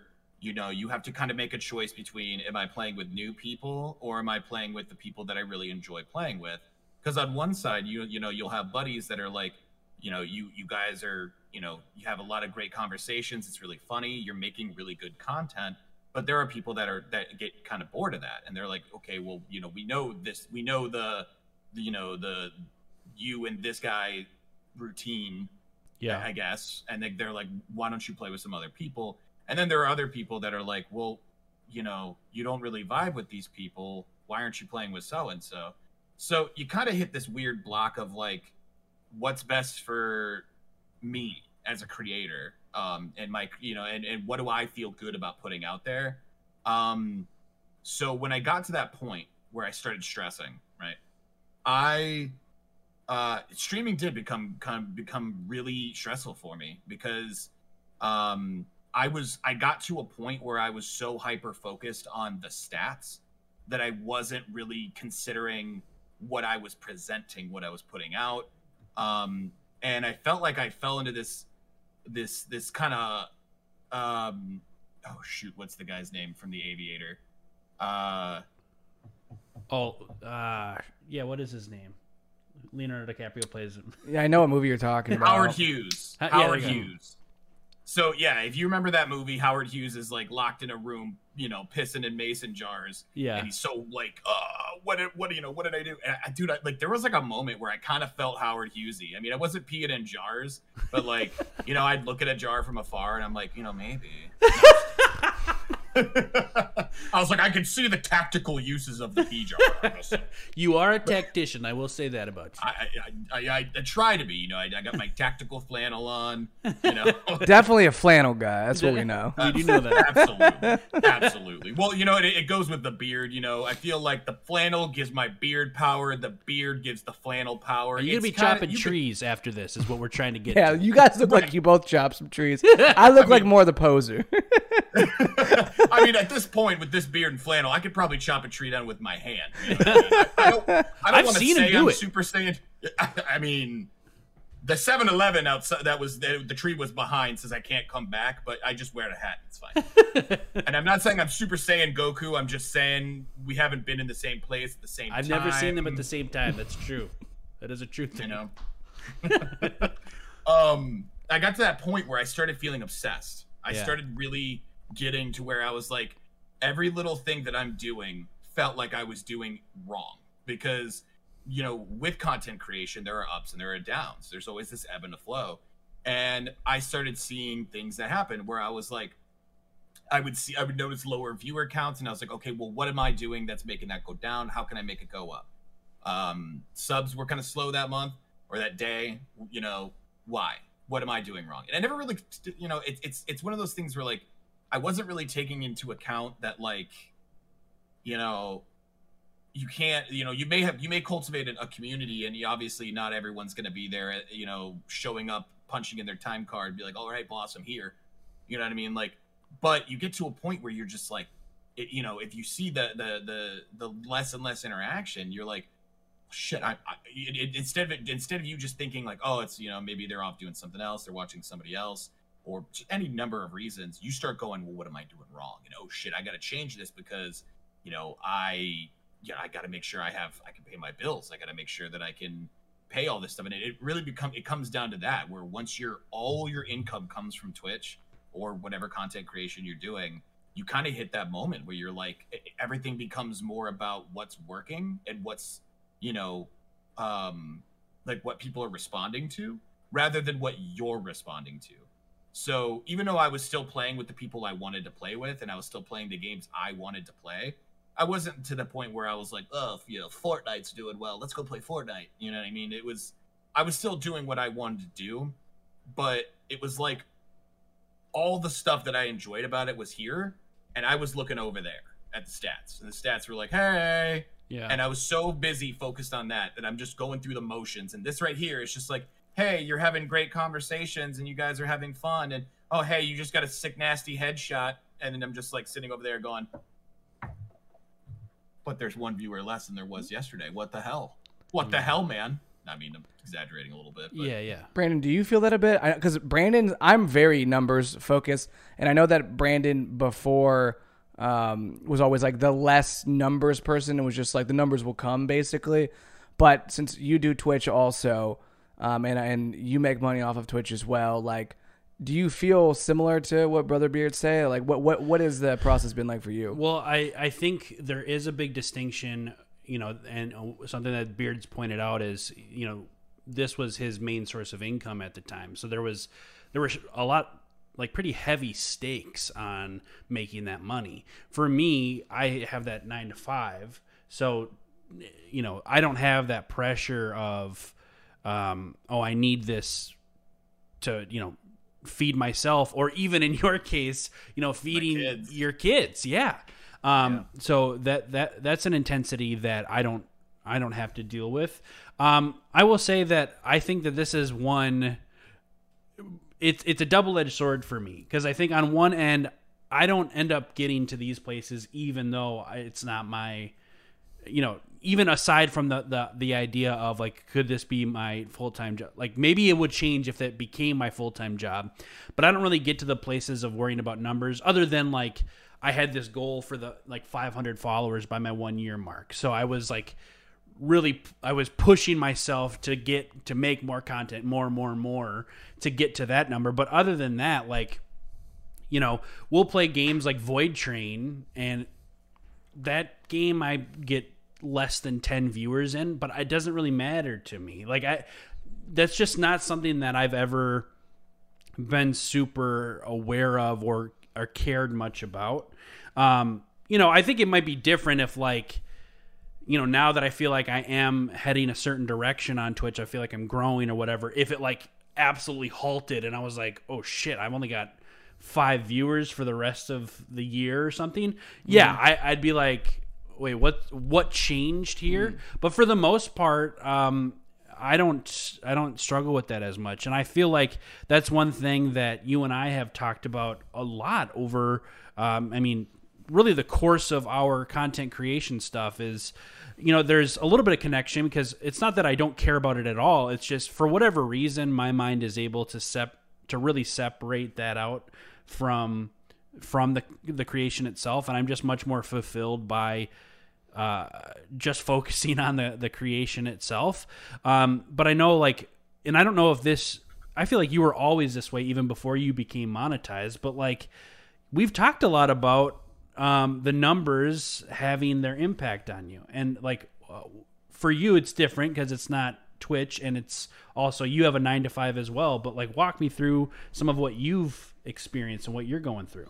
you know, you have to kind of make a choice between, am I playing with new people or am I playing with the people that I really enjoy playing with? Because on one side, you you know, you'll have buddies that are like, you know, you you guys are, you know, you have a lot of great conversations. It's really funny. You're making really good content. But there are people that are that get kind of bored of that. And they're like, OK, well, you know, we know this. We know the, you know, the you and this guy routine, yeah, I guess. And they, they're like, why don't you play with some other people? And then there are other people that are like, well, you know, you don't really vibe with these people. Why aren't you playing with so and so? So you kind of hit this weird block of like, what's best for me as a creator, um, and my, you know, and, and what do I feel good about putting out there? Um, so when I got to that point where I started stressing, right, I uh, streaming did become kind of become really stressful for me because um, I was I got to a point where I was so hyper focused on the stats that I wasn't really considering what I was presenting, what I was putting out. Um, and I felt like I fell into this, this, this kind of, um, oh shoot, what's the guy's name from The Aviator? Uh, oh, uh, yeah. What is his name? Leonardo DiCaprio plays him. Yeah. I know what movie you're talking about. Howard Hughes. How, Howard yeah, Hughes. So yeah, if you remember that movie, Howard Hughes is like locked in a room, you know, pissing in mason jars. Yeah. And he's so like, oh, what did, what, you know, what did I do? And I, dude, I, like there was like a moment where I kind of felt Howard Hughesy. I mean, I wasn't peeing in jars, but like, you know, I'd look at a jar from afar and I'm like, you know, maybe. I was like, I can see the tactical uses of the pee jar. You are a tactician. I will say that about you. I, I, I, I, I try to be, you know, I, I got my tactical flannel on, you know. Definitely a flannel guy. That's what we know. We do know that. Absolutely. Absolutely. Well, you know, it, it goes with the beard, you know. I feel like the flannel gives my beard power. The beard gives the flannel power. You're going to be kinda, chopping trees be... after this is what we're trying to get yeah, to. You guys look right. like you both chop some trees. I look I mean, like more the poser. I mean, at this point, with this beard and flannel, I could probably chop a tree down with my hand. You know what I mean? I, I don't, I don't want to say I'm it. Super Saiyan. I, I mean, The seven eleven outside, that was the, the tree was behind, says I can't come back, but I just wear a hat and it's fine. And I'm not saying I'm Super Saiyan Goku. I'm just saying we haven't been in the same place at the same I've time. I've never seen them at the same time. That's true. That is a true thing. You know? um, I got to that point where I started feeling obsessed. I yeah. started really getting to where I was like, every little thing that I'm doing felt like I was doing wrong. Because... you know, with content creation, there are ups and there are downs. There's always this ebb and a flow. And I started seeing things that happened where I was like, I would see, I would notice lower viewer counts. And I was like, okay, well, what am I doing that's making that go down? How can I make it go up? Um, subs were kind of slow that month or that day, you know, why, what am I doing wrong? And I never really, you know, it, it's, it's one of those things where like, I wasn't really taking into account that like, you know, you can't, you know, you may have, you may cultivate a community and you obviously not everyone's going to be there, you know, showing up, punching in their time card, be like, all right, boss, I'm here. You know what I mean? Like, but you get to a point where you're just like, it, you know, if you see the, the, the, the less and less interaction, you're like, shit, I, I it, it, instead of it, instead of you just thinking like, oh, it's, you know, maybe they're off doing something else. They're watching somebody else or any number of reasons, you start going, well, what am I doing wrong? You know, shit, I got to change this because, you know, I, yeah, I got to make sure I have, I can pay my bills. I got to make sure that I can pay all this stuff. And it, it really becomes, it comes down to that where once you're, all your income comes from Twitch or whatever content creation you're doing, you kind of hit that moment where you're like, it, everything becomes more about what's working and what's, you know, um, like what people are responding to rather than what you're responding to. So even though I was still playing with the people I wanted to play with and I was still playing the games I wanted to play, I wasn't to the point where I was like, oh, you know, Fortnite's doing well. Let's go play Fortnite. You know what I mean? It was, I was still doing what I wanted to do, but it was like all the stuff that I enjoyed about it was here. And I was looking over there at the stats and the stats were like, hey, yeah. And I was so busy focused on that, that I'm just going through the motions. And this right here is just like, hey, you're having great conversations and you guys are having fun. And, oh, hey, you just got a sick, nasty headshot. And then I'm just like sitting over there going, but there's one viewer less than there was yesterday. What the hell? What the hell, man? I mean, I'm exaggerating a little bit. But. Yeah, yeah. Brandon, do you feel that a bit? Because Brandon, I'm very numbers focused. And I know that Brandon before um, was always like the less numbers person. It was just like the numbers will come, basically. But since you do Twitch also, um, and, and you make money off of Twitch as well, like, do you feel similar to what Brother Beard say? Like what, what, what has the process been like for you? Well, I, I think there is a big distinction, you know, and something that Beard's pointed out is, you know, this was his main source of income at the time. So there was, there were a lot, like pretty heavy stakes on making that money. For me, I have that nine to five. So, you know, I don't have that pressure of, um, oh, I need this to, you know, feed myself, or even in your case, you know, feeding kids. your kids. Yeah. Um, yeah. So that, that, that's an intensity that I don't, I don't have to deal with. Um, I will say that I think that this is one, it's, it's a double-edged sword for me. Cause I think on one end, I don't end up getting to these places, even though it's not my, you know, even aside from the, the, the idea of like, could this be my full-time job? Like maybe it would change if that became my full-time job, but I don't really get to the places of worrying about numbers other than like, I had this goal for the like five hundred followers by my one year mark. So I was like, really, I was pushing myself to get, to make more content, more and more and more to get to that number. But other than that, like, you know, we'll play games like Void Train, and that game I get less than ten viewers in, but it doesn't really matter to me. Like I, that's just not something that I've ever been super aware of or, or cared much about. Um, you know, I think it might be different if like, you know, now that I feel like I am heading a certain direction on Twitch, I feel like I'm growing or whatever. If it like absolutely halted and I was like, oh shit, I've only got five viewers for the rest of the year or something. Yeah. Mm-hmm. I, I'd be like, wait, what, what changed here? Mm. But for the most part, um, I don't, I don't struggle with that as much. And I feel like that's one thing that you and I have talked about a lot over, um, I mean, really the course of our content creation stuff is, you know, there's a little bit of connection because it's not that I don't care about it at all. It's just for whatever reason, my mind is able to sep to really separate that out from from the the creation itself, and I'm just much more fulfilled by uh, just focusing on the the creation itself. Um, but I know, like, and I don't know if this. I feel like you were always this way even before you became monetized. But like, we've talked a lot about um, the numbers having their impact on you, and like for you, it's different because it's not Twitch, and it's also you have a nine to five as well. But like, walk me through some of what you've experienced and what you're going through.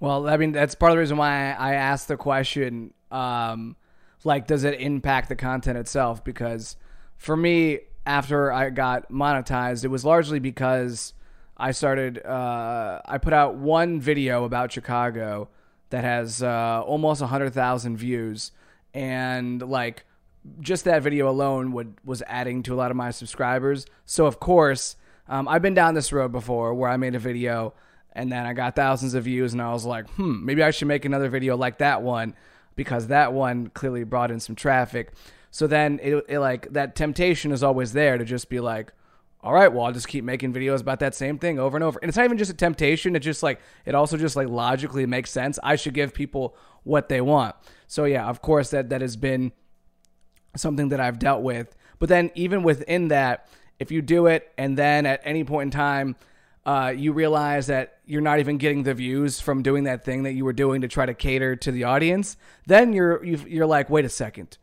Well, I mean, that's part of the reason why I asked the question, um, like, does it impact the content itself? Because for me, after I got monetized, it was largely because I started, uh, I put out one video about Chicago that has uh, almost one hundred thousand views. And like, just that video alone would, was adding to a lot of my subscribers. So of course, um, I've been down this road before where I made a video and then I got thousands of views and I was like, hmm, maybe I should make another video like that one, because that one clearly brought in some traffic. So then it, it like that temptation is always there to just be like, all right, well, I'll just keep making videos about that same thing over and over. And it's not even just a temptation. It's just like, it also just like logically makes sense. I should give people what they want. So yeah, of course that, that has been something that I've dealt with. But then even within that, if you do it and then at any point in time, uh, you realize that you're not even getting the views from doing that thing that you were doing to try to cater to the audience, then you're, you've, you're like, wait a second.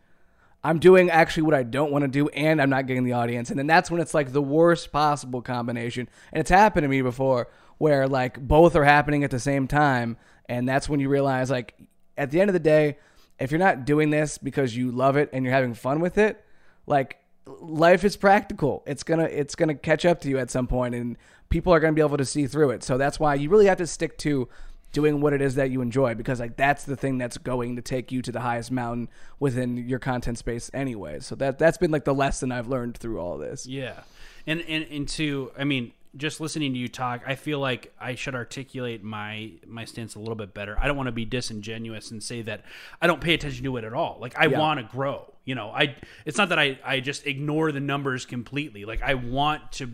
I'm doing actually what I don't want to do, and I'm not getting the audience. And then that's when it's like the worst possible combination. And it's happened to me before where like both are happening at the same time. And that's when you realize, like, at the end of the day, if you're not doing this because you love it and you're having fun with it, like, life is practical. It's going to, it's going to catch up to you at some point, and people are going to be able to see through it. So that's why you really have to stick to doing what it is that you enjoy, because like that's the thing that's going to take you to the highest mountain within your content space anyway. So that that's been like the lesson I've learned through all this. Yeah. And, and, and to, I mean, just listening to you talk, I feel like I should articulate my, my stance a little bit better. I don't want to be disingenuous and say that I don't pay attention to it at all. Like I yeah. want to grow, you know, I, it's not that I, I just ignore the numbers completely. Like I want to,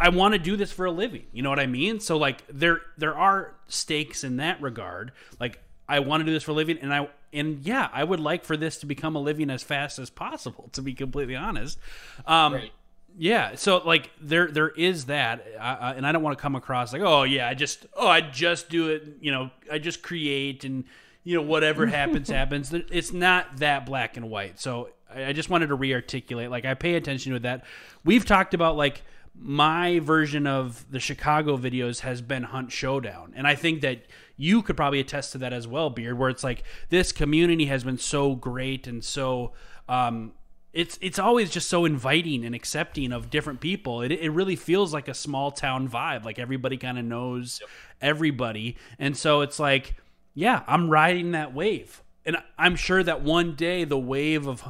I want to do this for a living. You know what I mean? So like there, there are stakes in that regard. Like I want to do this for a living, and I, and yeah, I would like for this to become a living as fast as possible, to be completely honest. Um, right. Yeah. So like there, there is that. Uh, and I don't want to come across like, oh yeah, I just, oh, I just do it. You know, I just create, and you know, whatever happens, happens. It's not that black and white. So I just wanted to re-articulate, like I pay attention to that. We've talked about like, my version of the Chicago videos has been Hunt Showdown. And I think that you could probably attest to that as well, Beard, where it's like this community has been so great and so um, it's it's always just so inviting and accepting of different people. It, it really feels like a small town vibe. Like everybody kind of knows yep. everybody. And so it's like, yeah, I'm riding that wave. And I'm sure that one day the wave of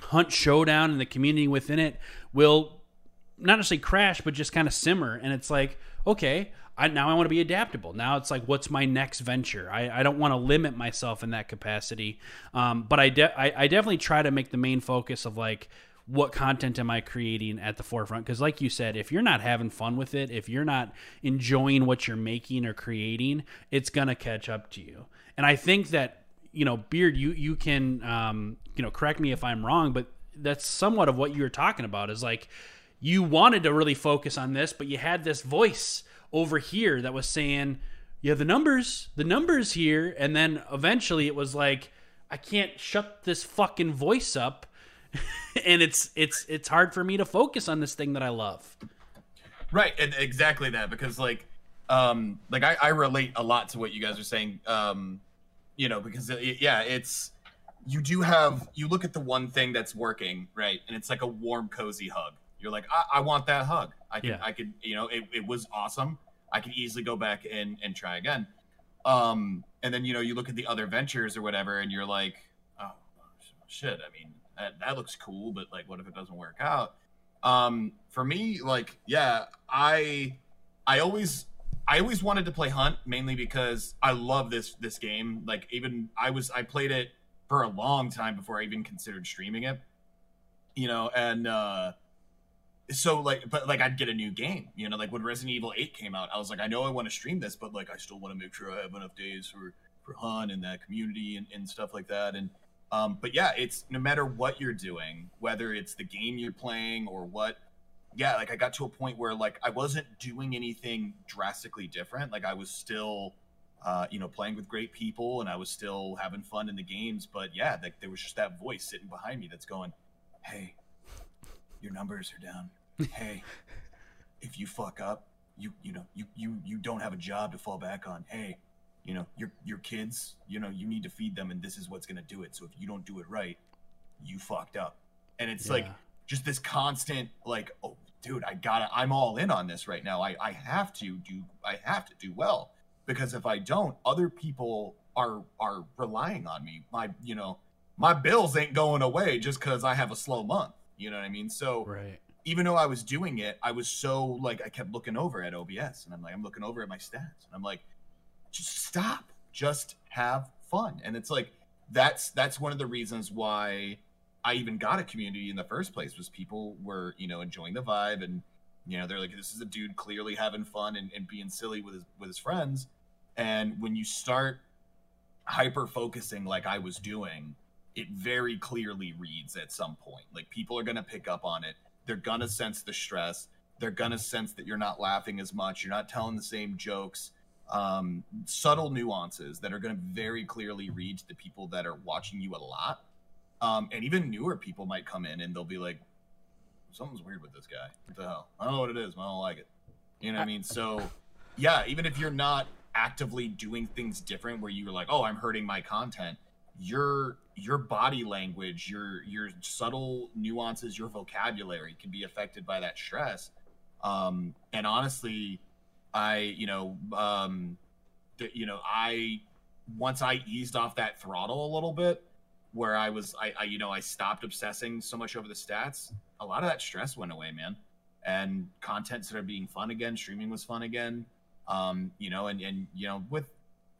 Hunt Showdown and the community within it will not necessarily crash, but just kind of simmer. And it's like, okay, I, now I want to be adaptable. Now it's like, what's my next venture? I, I don't want to limit myself in that capacity. Um, but I, de- I, I definitely try to make the main focus of like, what content am I creating at the forefront? Because like you said, if you're not having fun with it, if you're not enjoying what you're making or creating, it's going to catch up to you. And I think that, you know, Beard, you, you can, um, you know, correct me if I'm wrong, but that's somewhat of what you were talking about is like, you wanted to really focus on this, but you had this voice over here that was saying, yeah, the numbers, the numbers here. And then eventually it was like, I can't shut this fucking voice up. And it's, it's, it's hard for me to focus on this thing that I love. Right. And exactly that, because like, um, like I, I relate a lot to what you guys are saying. Um, you know, because it, yeah, it's, you do have, you look at the one thing that's working, right? And it's like a warm, cozy hug. You're like, I, I want that hug. I could, yeah. I could, you know, it, it was awesome. I could easily go back and, and try again. Um, and then, you know, you look at the other ventures or whatever, and you're like, oh, shit. I mean, that, that looks cool, but like, what if it doesn't work out? Um, for me, like, yeah, I, I always I always wanted to play Hunt, mainly because I love this this game. Like, even I was I played it for a long time before I even considered streaming it, you know. And uh, so like, but like I'd get a new game, you know. Like when Resident Evil eight came out, I was like, I know I want to stream this, but like I still want to make sure I have enough days for for Hunt and that community and, and stuff like that. And um, but yeah, it's no matter what you're doing, whether it's the game you're playing or what. Yeah, like I got to a point where like I wasn't doing anything drastically different. Like I was still, uh, you know, playing with great people and I was still having fun in the games. But yeah, like there was just that voice sitting behind me that's going, "Hey, your numbers are down. Hey, if you fuck up, you you know you you you don't have a job to fall back on. Hey, you know your your kids, you know you need to feed them, and this is what's gonna do it. So if you don't do it right, you fucked up." And it's yeah. like just this constant like, oh. Dude, I gotta, I'm all in on this right now. I, I have to do, I have to do well, because if I don't, other people are, are relying on me. My, you know, my bills ain't going away just cause I have a slow month. You know what I mean? So right. even though I was doing it, I was so like, I kept looking over at O B S and I'm like, I'm looking over at my stats and I'm like, just stop, just have fun. And it's like, that's, that's one of the reasons why I even got a community in the first place, was people were, you know, enjoying the vibe and, you know, they're like, this is a dude clearly having fun and, and being silly with his, with his friends. And when you start hyper-focusing like I was doing, it very clearly reads at some point, like people are going to pick up on it. They're going to sense the stress. They're going to sense that you're not laughing as much. You're not telling the same jokes, um, subtle nuances that are going to very clearly read to the people that are watching you a lot. Um, and even newer people might come in and they'll be like, something's weird with this guy. What the hell? I don't know what it is, but I don't like it. You know what I mean? So, yeah, even if you're not actively doing things different where you're like, oh, I'm hurting my content, your your body language, your your subtle nuances, your vocabulary can be affected by that stress. Um, and honestly, I, you know, um, th- you know, I, once I eased off that throttle a little bit, where I was, I, I, you know, I stopped obsessing so much over the stats. A lot of that stress went away, man. And content started being fun again. Streaming was fun again. Um, you know, and, and, you know, with,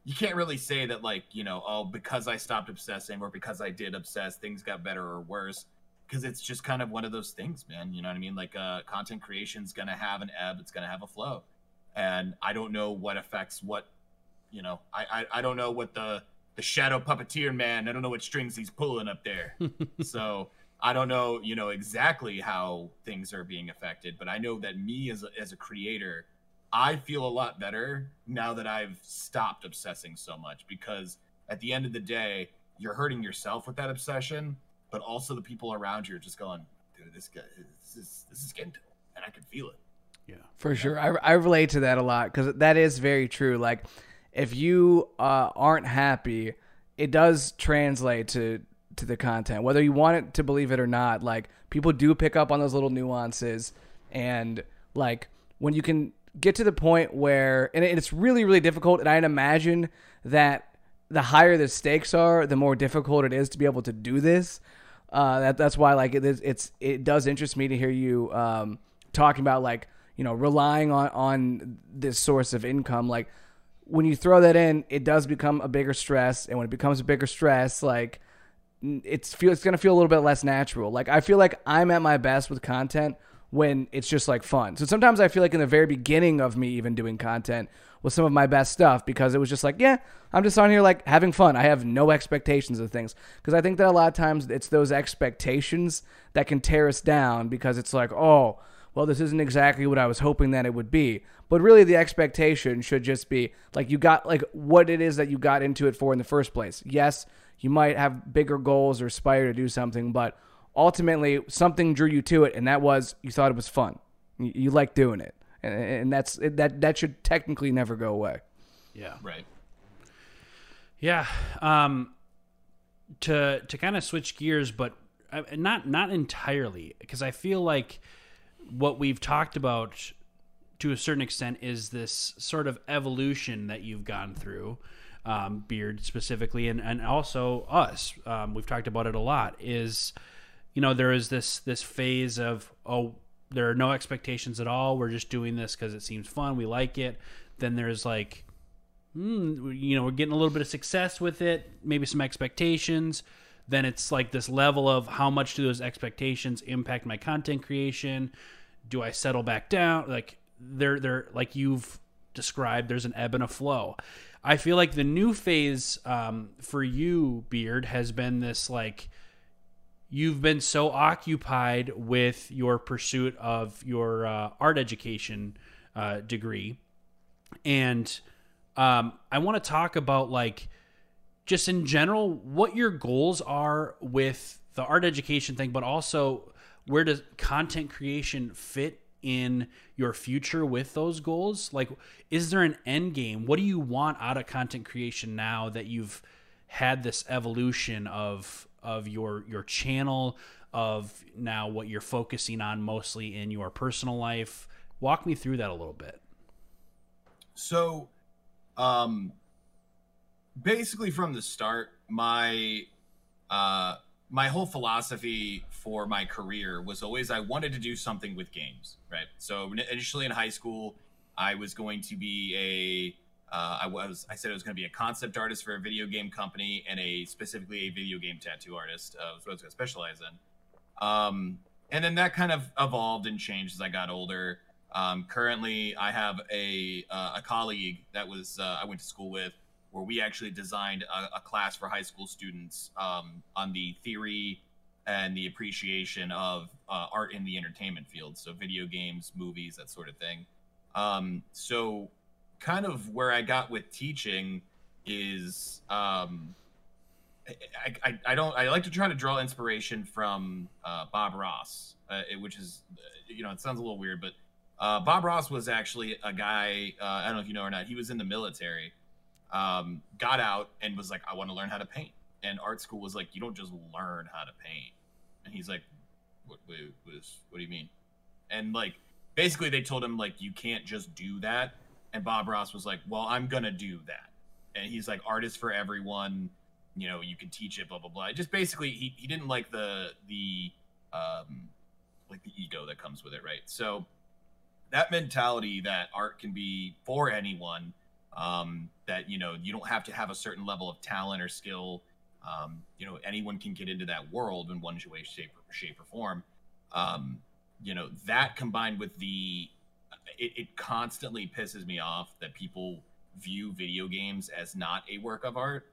you can't really say that like, you know, oh, because I stopped obsessing or because I did obsess, things got better or worse. Cause it's just kind of one of those things, man. You know what I mean? Like uh, content creation's gonna have an ebb, it's gonna have a flow. And I don't know what affects what, you know, I, I, I don't know what the, the shadow puppeteer, man, I don't know what strings he's pulling up there. So I don't know, you know, exactly how things are being affected, but I know that me as a, as a creator, I feel a lot better now that I've stopped obsessing so much, because at the end of the day, you're hurting yourself with that obsession, but also the people around you are just going, dude, this guy, this is, this is getting to me, and I can feel it. Yeah, for yeah. sure. I, I relate to that a lot, because that is very true. Like, if you uh, aren't happy, it does translate to, to the content, whether you want it to believe it or not. Like, people do pick up on those little nuances. And like, when you can get to the point where, and it's really, really difficult. And I'd imagine that the higher the stakes are, the more difficult it is to be able to do this. Uh, that that's why like it, it's, it does interest me to hear you um, talking about like, you know, relying on, on this source of income. Like, when you throw that in, it does become a bigger stress. And when it becomes a bigger stress, like it's feel, it's going to feel a little bit less natural. Like, I feel like I'm at my best with content when it's just like fun. So sometimes I feel like in the very beginning of me even doing content was some of my best stuff, because it was just like, yeah, I'm just on here like having fun. I have no expectations of things. Cause I think that a lot of times it's those expectations that can tear us down, because it's like, oh, well, this isn't exactly what I was hoping that it would be. But really, the expectation should just be like, you got like what it is that you got into it for in the first place. Yes, you might have bigger goals or aspire to do something, but ultimately something drew you to it. And that was, you thought it was fun. You, you liked doing it. And, and that's that that should technically never go away. Yeah. Right. Yeah. Um, to, to kind of switch gears, but not, not entirely, because I feel like what we've talked about to a certain extent is this sort of evolution that you've gone through, um, Beard specifically, and, and also us. Um, we've talked about it a lot, is, you know, there is this, this phase of, oh, there are no expectations at all. We're just doing this because it seems fun. We like it. then there's like, mm, you know, we're getting a little bit of success with it, maybe some expectations. Then it's like this level of how much do those expectations impact my content creation? Do I settle back down? Like they're, they're like you've described, there's an ebb and a flow. I feel like the new phase um, for you, Beard, has been this like, you've been so occupied with your pursuit of your uh, art education uh, degree. And um, I want to talk about like, just in general, what your goals are with the art education thing, but also where does content creation fit in your future with those goals? Like, is there an end game? What do you want out of content creation now that you've had this evolution of of your your channel, of now what you're focusing on mostly in your personal life? Walk me through that a little bit. So, um. basically from the start, my uh my whole philosophy for my career was always I wanted to do something with games, right? So initially in high school, I was going to be a uh I was I said I was going to be a concept artist for a video game company, and a specifically a video game tattoo artist uh, was what I was going to specialize in. Um and then that kind of evolved and changed as I got older. Um currently I have a uh, a colleague that was uh, I went to school with, where we actually designed a, a class for high school students um, on the theory and the appreciation of uh, art in the entertainment field. So video games, movies, that sort of thing. Um, so kind of where I got with teaching is um, I, I, I don't, I like to try to draw inspiration from uh, Bob Ross, uh, it, which is, you know, it sounds a little weird, but uh, Bob Ross was actually a guy, uh, I don't know if you know or not, he was in the military. Um, got out and was like, I want to learn how to paint. And art school was like, you don't just learn how to paint. And he's like, what, what, what, is, what do you mean? And like, basically they told him like, you can't just do that. And Bob Ross was like, well, I'm going to do that. And he's like, art is for everyone. You know, you can teach it, blah, blah, blah. Just basically, he, he didn't like the, the, um, like the ego that comes with it. Right. So that mentality that art can be for anyone, um that you know you don't have to have a certain level of talent or skill, um you know anyone can get into that world in one way, shape or, shape or form. Um you know that combined with the it, it constantly pisses me off that people view video games as not a work of art.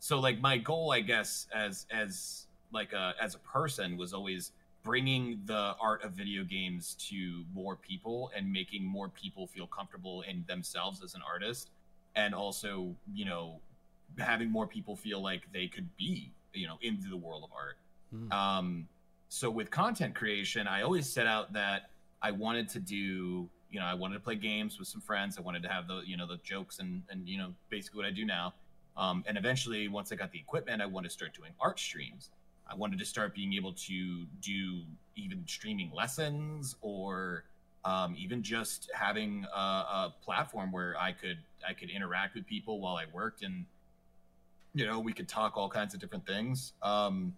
So like my goal, I guess, as as like a as a person was always bringing the art of video games to more people and making more people feel comfortable in themselves as an artist. And also, you know, having more people feel like they could be, you know, into the world of art. Mm. Um, so with content creation, I always set out that I wanted to do, you know, I wanted to play games with some friends. I wanted to have the, you know, the jokes and, and you know, basically what I do now. Um, and eventually, once I got the equipment, I wanted to start doing art streams. I wanted to start being able to do even streaming lessons, or um, even just having a, a platform where I could I could interact with people while I worked, and you know we could talk all kinds of different things. Um,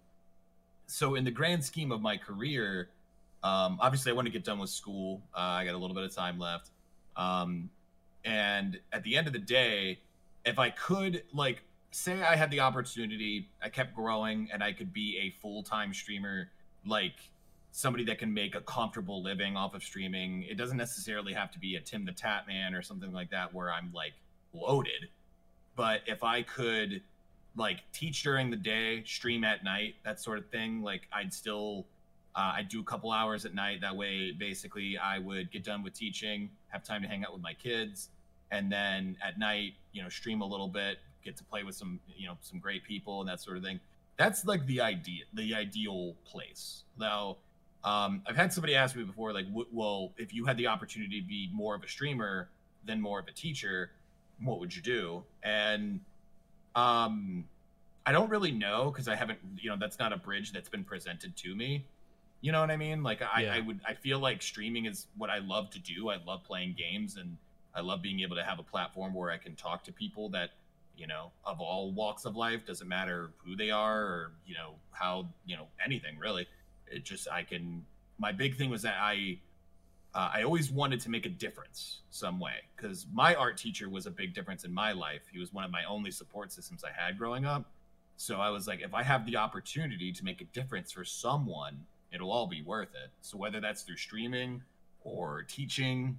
so in the grand scheme of my career, um, obviously I want to get done with school. Uh, I got a little bit of time left, um, and at the end of the day, if I could like. Say I had the opportunity, I kept growing, and I could be a full-time streamer, like somebody that can make a comfortable living off of streaming. It doesn't necessarily have to be a Tim the Tatman or something like that where I'm like loaded. But if I could like teach during the day, stream at night, that sort of thing, like I'd still, uh, I'd do a couple hours at night. That way, basically, I would get done with teaching, have time to hang out with my kids, and then at night, you know, stream a little bit. Get to play with some, you know, some great people and that sort of thing. That's like the idea, the ideal place. Now, um, I've had somebody ask me before, like, well, if you had the opportunity to be more of a streamer than more of a teacher, what would you do? And um, I don't really know because I haven't, you know, that's not a bridge that's been presented to me. You know what I mean? Like, I, yeah. I would, I feel like streaming is what I love to do. I love playing games, and I love being able to have a platform where I can talk to people that. You know, of all walks of life, doesn't matter who they are or, you know, how, you know, anything really. It just, I can, my big thing was that I, Uh, I always wanted to make a difference some way, because my art teacher was a big difference in my life. He was one of my only support systems I had growing up. So I was like, if I have the opportunity to make a difference for someone, it'll all be worth it. So whether that's through streaming or teaching,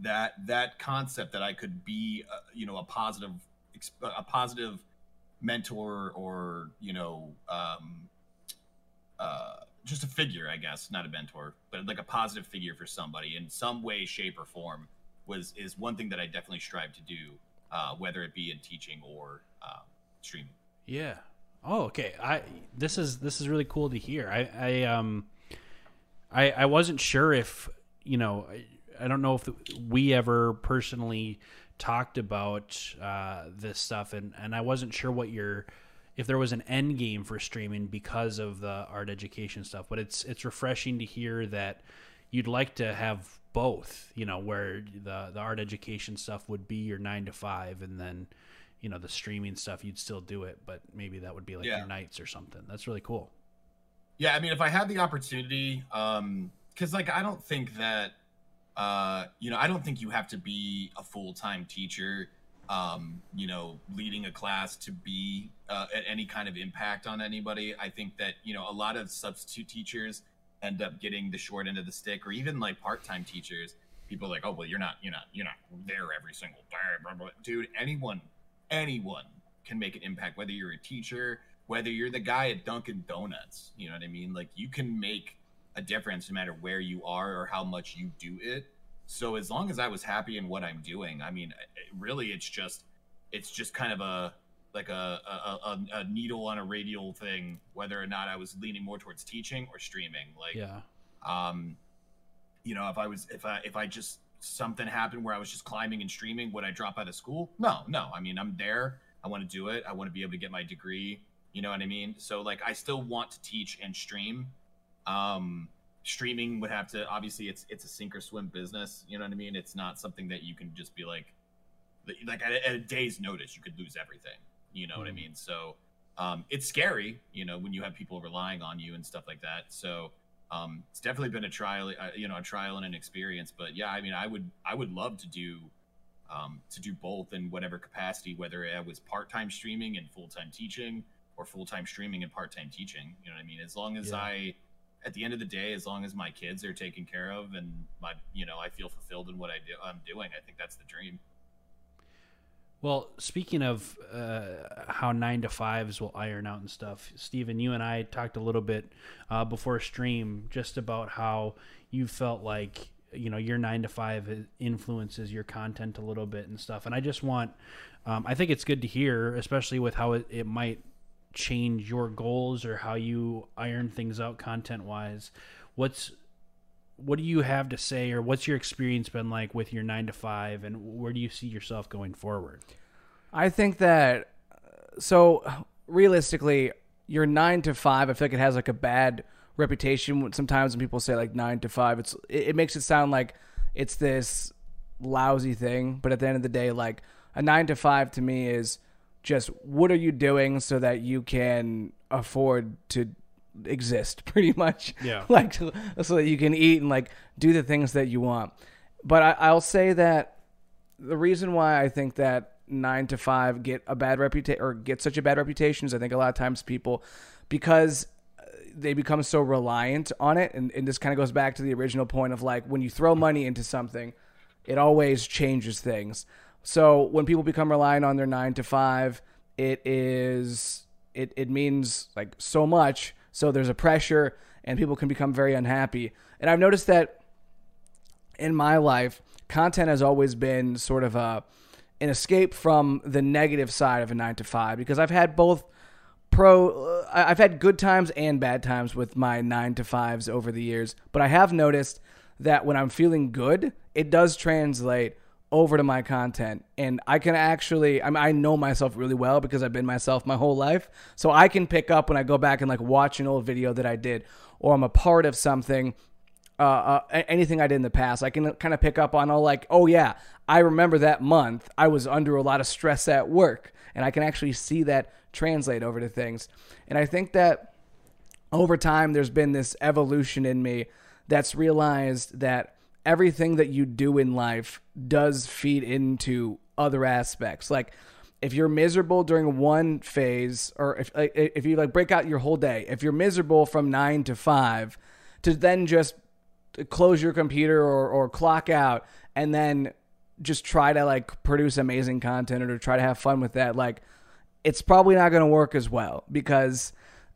that that concept that I could be, uh, you know, a positive, a positive mentor, or, you know, um, uh, just a figure, I guess, not a mentor, but like a positive figure for somebody in some way, shape, or form, was is one thing that I definitely strive to do, uh, whether it be in teaching or uh, streaming. Yeah. Oh, okay. I this is this is really cool to hear. I I um I I wasn't sure if, you know, I, I don't know if we ever personally talked about uh, this stuff, and, and I wasn't sure what your, if there was an end game for streaming because of the art education stuff, but it's, it's refreshing to hear that you'd like to have both, you know, where the, the art education stuff would be your nine to five, and then, you know, the streaming stuff, you'd still do it, but maybe that would be like yeah. your nights or something. That's really cool. Yeah. I mean, if I had the opportunity, um, cause like, I don't think that, Uh, you know, I don't think you have to be a full-time teacher, um, you know, leading a class to be uh, at any kind of impact on anybody. I think that, you know, a lot of substitute teachers end up getting the short end of the stick, or even like part-time teachers. People are like, oh, well, you're not, you're not, you're not there every single day. Blah, blah, blah. Dude, anyone, anyone can make an impact, whether you're a teacher, whether you're the guy at Dunkin' Donuts, you know what I mean? Like, you can make a difference no matter where you are or how much you do it. So as long as I was happy in what I'm doing, I mean, it, really, it's just, it's just kind of a like a, a a needle on a radial thing, whether or not I was leaning more towards teaching or streaming. Like, yeah. um, you know, if I was, if I, if I just something happened where I was just climbing and streaming, would I drop out of school? No, no. I mean, I'm there. I want to do it. I want to be able to get my degree. You know what I mean? So like, I still want to teach and stream. Um, streaming would have to, obviously it's, it's a sink or swim business. You know what I mean? It's not something that you can just be like, like at a, at a day's notice, you could lose everything. You know mm-hmm. what I mean? So, um, it's scary, you know, when you have people relying on you and stuff like that. So, um, it's definitely been a trial, uh, you know, a trial and an experience, but yeah, I mean, I would, I would love to do, um, to do both in whatever capacity, whether it was part-time streaming and full-time teaching, or full-time streaming and part-time teaching. You know what I mean? As long as yeah. I, at the end of the day, as long as my kids are taken care of and my, you know, I feel fulfilled in what I do, I'm doing, I think that's the dream. Well, speaking of uh, how nine to fives will iron out and stuff, Steven, you and I talked a little bit uh, before stream just about how you felt like, you know, your nine to five influences your content a little bit and stuff. And I just want, um, I think it's good to hear, especially with how it, it might change your goals or how you iron things out content wise. What's, what do you have to say, or what's your experience been like with your nine to five, and where do you see yourself going forward? I think that, so realistically, your nine to five, I feel like it has like a bad reputation. Sometimes when people say like nine to five, it's, it, it makes it sound like it's this lousy thing. But at the end of the day, like a nine to five to me is, just what are you doing so that you can afford to exist, pretty much. Yeah. Like, so that you can eat and like do the things that you want. But I, I'll say that the reason why I think that nine to five get a bad reputation or get such a bad reputation is I think a lot of times people, because they become so reliant on it. And, and this kind of goes back to the original point of like, when you throw money into something, it always changes things. So when people become reliant on their nine to five, it is, it, it means like so much. So there's a pressure and people can become very unhappy. And I've noticed that in my life, content has always been sort of a, an escape from the negative side of a nine to five, because I've had both pro, I've had good times and bad times with my nine to fives over the years. But I have noticed that when I'm feeling good, it does translate over to my content, and I can actually, I mean, I know myself really well because I've been myself my whole life. So I can pick up when I go back and like watch an old video that I did, or I'm a part of something, uh, uh anything I did in the past, I can kind of pick up on all like, oh yeah, I remember that month I was under a lot of stress at work, and I can actually see that translate over to things. And I think that over time, there's been this evolution in me that's realized that everything that you do in life does feed into other aspects. Like, if you're miserable during one phase, or if if you like break out your whole day, if you're miserable from nine to five, to then just close your computer or, or clock out and then just try to like produce amazing content or to try to have fun with that, like, it's probably not going to work as well, because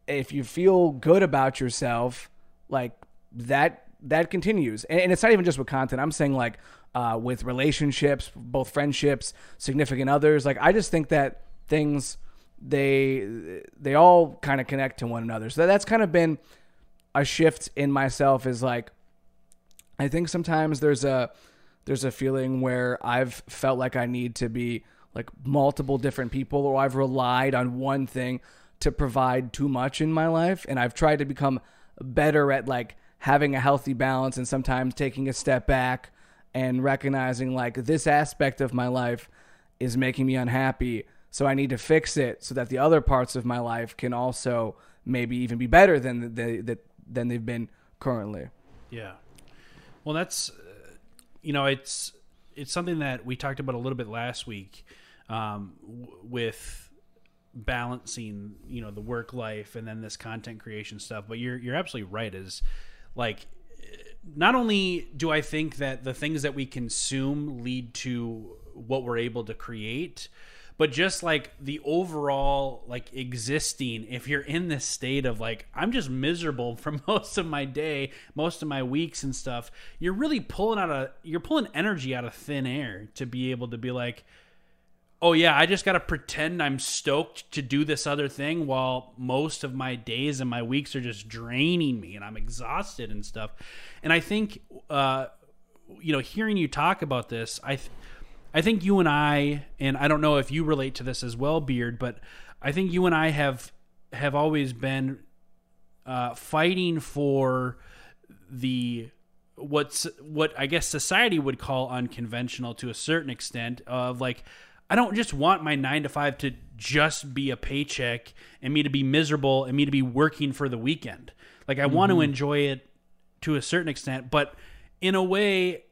if you feel good about yourself, like that, that continues. And, and it's not even just with content. I'm saying like uh, with relationships, both friendships, significant others. Like, I just think that things, they, they all kind of connect to one another. So that's kind of been a shift in myself, is like, I think sometimes there's a, there's a feeling where I've felt like I need to be like multiple different people, or I've relied on one thing to provide too much in my life. And I've tried to become better at like having a healthy balance, and sometimes taking a step back and recognizing like this aspect of my life is making me unhappy. So I need to fix it so that the other parts of my life can also maybe even be better than they, that, than they've been currently. Yeah. Well, that's, you know, it's, it's something that we talked about a little bit last week, um, w- with balancing, you know, the work life and then this content creation stuff. But you're, you're absolutely right, is like, not only do I think that the things that we consume lead to what we're able to create, but just like the overall, like, existing, if you're in this state of like, I'm just miserable for most of my day, most of my weeks and stuff, you're really pulling out a, you're pulling energy out of thin air to be able to be like, oh yeah, I just got to pretend I'm stoked to do this other thing while most of my days and my weeks are just draining me and I'm exhausted and stuff. And I think, uh, you know, hearing you talk about this, I th- I think you and I, and I don't know if you relate to this as well, Beard, but I think you and I have have always been uh, fighting for the what's what I guess society would call unconventional to a certain extent, of like, I don't just want my nine to five to just be a paycheck and me to be miserable and me to be working for the weekend. Like, I mm-hmm. want to enjoy it to a certain extent, but in a way,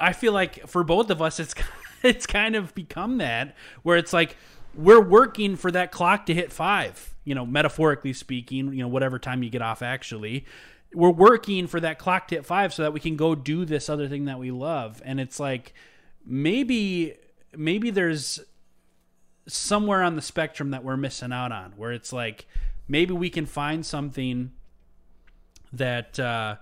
I feel like for both of us, it's it's kind of become that, where it's like we're working for that clock to hit five, you know, metaphorically speaking, you know, whatever time you get off, actually, we're working for that clock to hit five so that we can go do this other thing that we love. And it's like, maybe, maybe there's somewhere on the spectrum that we're missing out on, where it's like, maybe we can find something that, uh,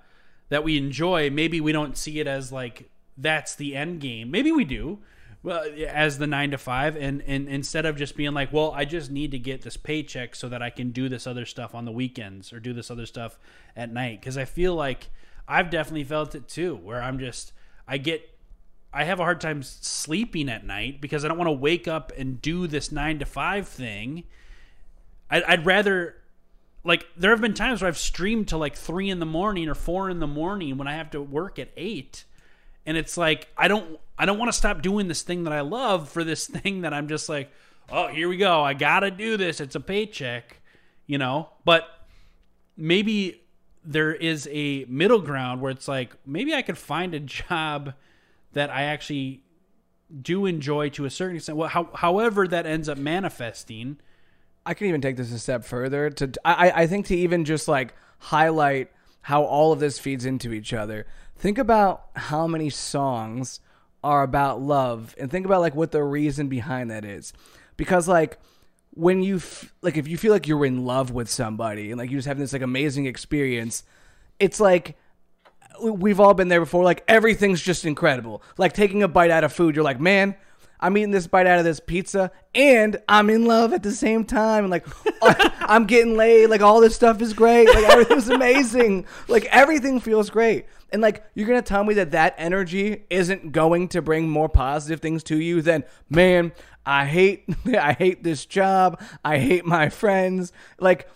that we enjoy. Maybe we don't see it as like, that's the end game. Maybe we do, well, as the nine to five, and, and instead of just being like, well, I just need to get this paycheck so that I can do this other stuff on the weekends or do this other stuff at night. Because I feel like I've definitely felt it too, where I'm just, I get, I have a hard time sleeping at night because I don't want to wake up and do this nine to five thing. I'd, I'd rather, like, there have been times where I've streamed till like three in the morning or four in the morning when I have to work at eight. And it's like, I don't I don't want to stop doing this thing that I love for this thing that I'm just like, oh, here we go. I got to do this. It's a paycheck, you know. But maybe there is a middle ground where it's like, maybe I could find a job that I actually do enjoy to a certain extent. Well, how, however that ends up manifesting. I can even take this a step further. To I, I think to even just like highlight how all of this feeds into each other. Think about how many songs are about love, and think about like what the reason behind that is. Because like when you f- like if you feel like you're in love with somebody and like you're just having this like amazing experience, it's like we've all been there before. Like everything's just incredible. Like taking a bite out of food, you're like, man, I'm eating this bite out of this pizza and I'm in love at the same time. And like, I'm getting laid. Like all this stuff is great. Like everything's amazing. Like everything feels great. And like, you're going to tell me that that energy isn't going to bring more positive things to you than, man, I hate, I hate this job. I hate my friends. Like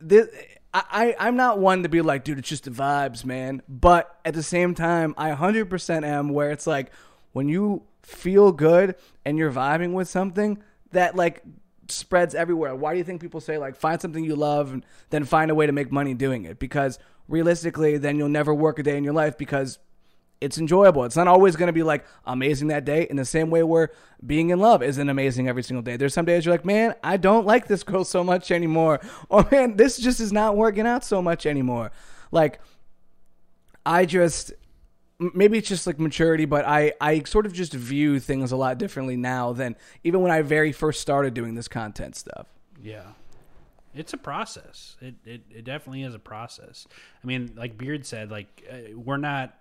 this, I, I, I'm not one to be like, dude, it's just the vibes, man. But at the same time, I one hundred percent am, where it's like, when you feel good and you're vibing with something, that like spreads everywhere. Why do you think people say like find something you love and then find a way to make money doing it? Because realistically, then you'll never work a day in your life because it's enjoyable. It's not always going to be like amazing that day, in the same way where being in love isn't amazing every single day. There's some days you're like, man, I don't like this girl so much anymore. Or man, this just is not working out so much anymore. Like, I just, maybe it's just like maturity, but I, I sort of just view things a lot differently now than even when I very first started doing this content stuff. Yeah. It's a process. It, it it definitely is a process. I mean, like Beard said, like uh, we're not,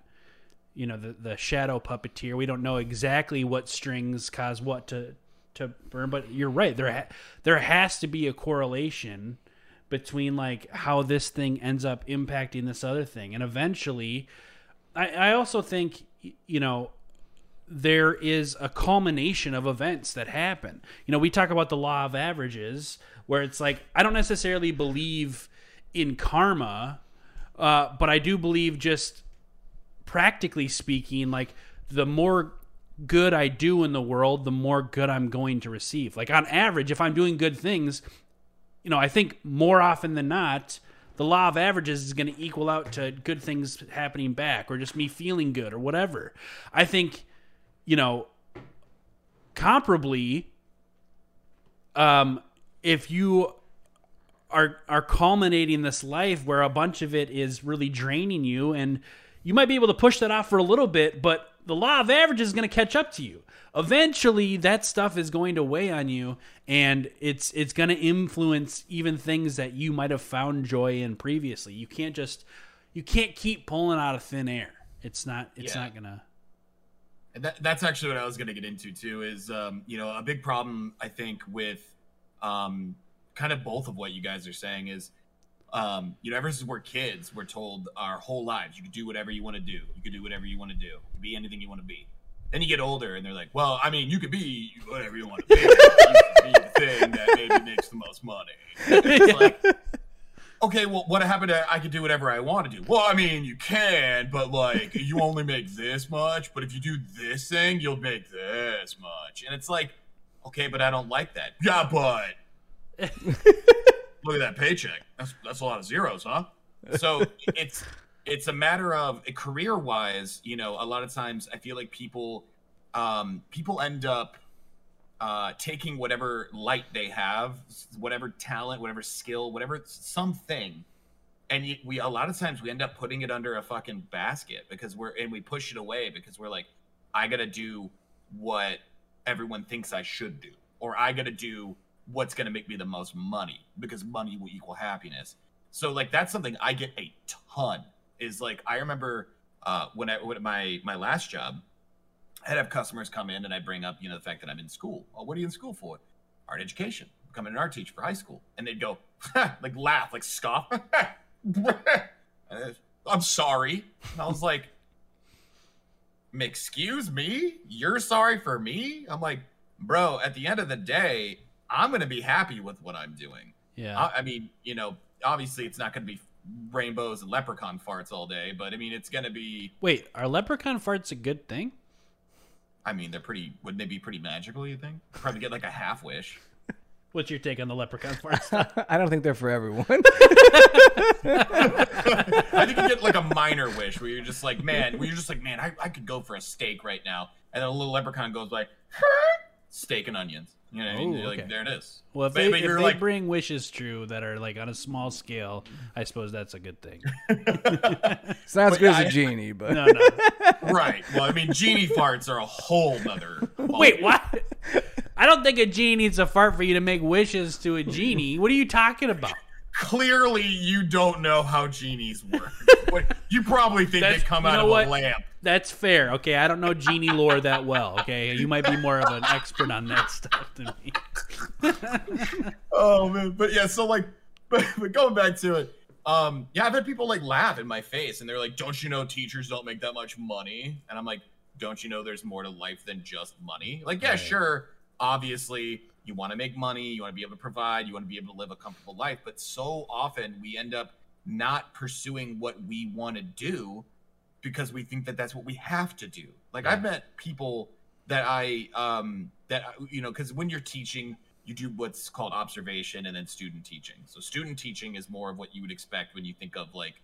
you know, the, the shadow puppeteer. We don't know exactly what strings cause what to to burn. But you're right. There ha- there has to be a correlation between like how this thing ends up impacting this other thing, and eventually, I, I also think you know. there is a culmination of events that happen. You know, we talk about the law of averages, where it's like, I don't necessarily believe in karma, uh, but I do believe, just practically speaking, like the more good I do in the world, the more good I'm going to receive. Like on average, if I'm doing good things, you know, I think more often than not, the law of averages is going to equal out to good things happening back, or just me feeling good or whatever. I think, you know, comparably, um, if you are are culminating this life where a bunch of it is really draining you, and you might be able to push that off for a little bit, but the law of averages is going to catch up to you. Eventually, that stuff is going to weigh on you, and it's it's going to influence even things that you might have found joy in previously. You can't just you can't keep pulling out of thin air. It's not it's yeah. not gonna. And that, that's actually what I was going to get into too, is, um, you know, a big problem I think with, um, kind of both of what you guys are saying is, um, you know, ever since we're kids, we're told our whole lives, you can do whatever you want to do. You can do whatever you want to do. You can be anything you want to be. Then you get older and they're like, well, I mean, you could be whatever you want to be. You can be the thing that maybe makes the most money. It's like, okay, well, what happened to I could do whatever I want to do? Well, I mean, you can, but, like, you only make this much, but if you do this thing, you'll make this much. And it's like, okay, but I don't like that. Yeah, but look at that paycheck. That's that's a lot of zeros, huh? So it's, it's a matter of, career-wise, you know, a lot of times I feel like people, um, people end up Uh, taking whatever light they have, whatever talent, whatever skill, whatever something, and we a lot of times we end up putting it under a fucking basket because we're and we push it away because we're like, I gotta do what everyone thinks I should do, or I gotta do what's gonna make me the most money because money will equal happiness. So like that's something I get a ton is like I remember uh, when I when my my last job. I'd have customers come in and I bring up, you know, the fact that I'm in school. Oh, what are you in school for? Art education. I'm an art teacher for high school. And they'd go, like laugh, like scoff. I'm sorry. And I was like, excuse me? You're sorry for me? I'm like, bro, at the end of the day, I'm going to be happy with what I'm doing. Yeah. I, I mean, you know, obviously it's not going to be rainbows and leprechaun farts all day, but I mean, it's going to be. Wait, are leprechaun farts a good thing? I mean, they're pretty. Wouldn't they be pretty magical? You think? Probably get like a half wish. What's your take on the leprechaun farts? I don't think they're for everyone. I think you get like a minor wish where you're just like, man, where you're just like, man, I, I could go for a steak right now, and then a little leprechaun goes like, steak and onions. You know, what I mean? Ooh, like okay. There it is. Well, if but, they, but if they like, bring wishes true that are like on a small scale, I suppose that's a good thing. It's not as good as a genie, but no, no. Right. Well, I mean, genie farts are a whole nother. Wait, what? I don't think a genie needs a fart for you to make wishes to a genie. What are you talking about? Clearly, you don't know how genies work. You probably think that's, they come out of what? a lamp. That's fair. Okay, I don't know genie lore that well. Okay, you might be more of an expert on that stuff than me. Oh man, but yeah. So like, but, but going back to it, um, yeah, I've had people like laugh in my face, and they're like, "Don't you know teachers don't make that much money?" And I'm like, "Don't you know there's more to life than just money?" Like, yeah, right. Sure, obviously. You want to make money, you want to be able to provide, you want to be able to live a comfortable life. But so often we end up not pursuing what we want to do because we think that that's what we have to do. Like yeah. I've met people that I, um, that, you know, because when you're teaching, you do what's called observation and then student teaching. So student teaching is more of what you would expect when you think of like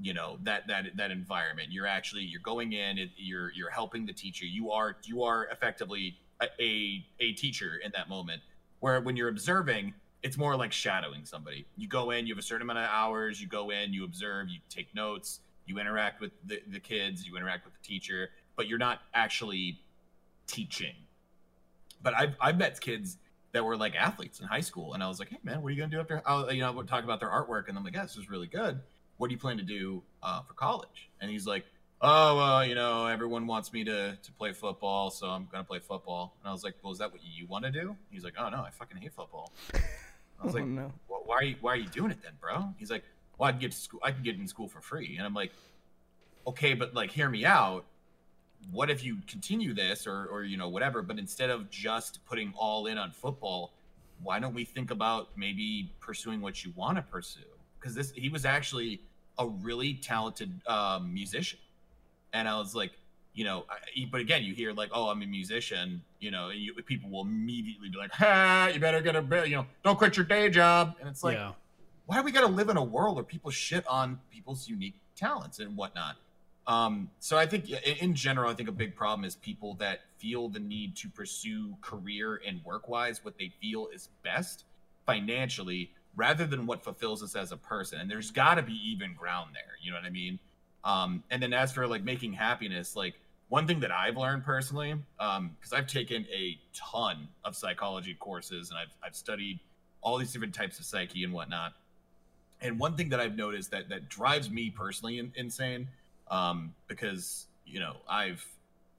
you know, that that that environment. You're actually you're going in. It, you're you're helping the teacher. You are you are effectively a, a a teacher in that moment. Where when you're observing, it's more like shadowing somebody. You go in. You have a certain amount of hours. You go in. You observe. You take notes. You interact with the, the kids. You interact with the teacher. But you're not actually teaching. But I've I've met kids that were like athletes in high school, and I was like, hey man, what are you gonna do after? I'll, you know, we're talking about their artwork, and I'm like, yeah, this is really good. What do you plan to do uh, for college? And he's like, oh, well, you know, everyone wants me to to play football, so I'm gonna play football. And I was like, well, is that what you want to do? He's like, oh no, I fucking hate football. I was oh, like, no. Well, why are you why are you doing it then, bro? He's like, well, I can get to school, I can get in school for free. And I'm like, okay, but like, hear me out. What if you continue this or, or, you know, whatever, but instead of just putting all in on football, why don't we think about maybe pursuing what you want to pursue? Because this, he was actually a really talented um, musician. And I was like, you know, I, but again, you hear like, oh, I'm a musician, you know, you, people will immediately be like, ha, you better get a, you know, don't quit your day job. And it's like, yeah. Why do we got to live in a world where people shit on people's unique talents and whatnot? Um, so I think in general, I think a big problem is people that feel the need to pursue career and work-wise what they feel is best financially rather than what fulfills us as a person. And there's got to be even ground there. You know what I mean? Um, and then as for like making happiness, like one thing that I've learned personally, um, because I've taken a ton of psychology courses and I've, I've studied all these different types of psyche and whatnot. And one thing that I've noticed that, that drives me personally in, insane Um, because, you know, I've,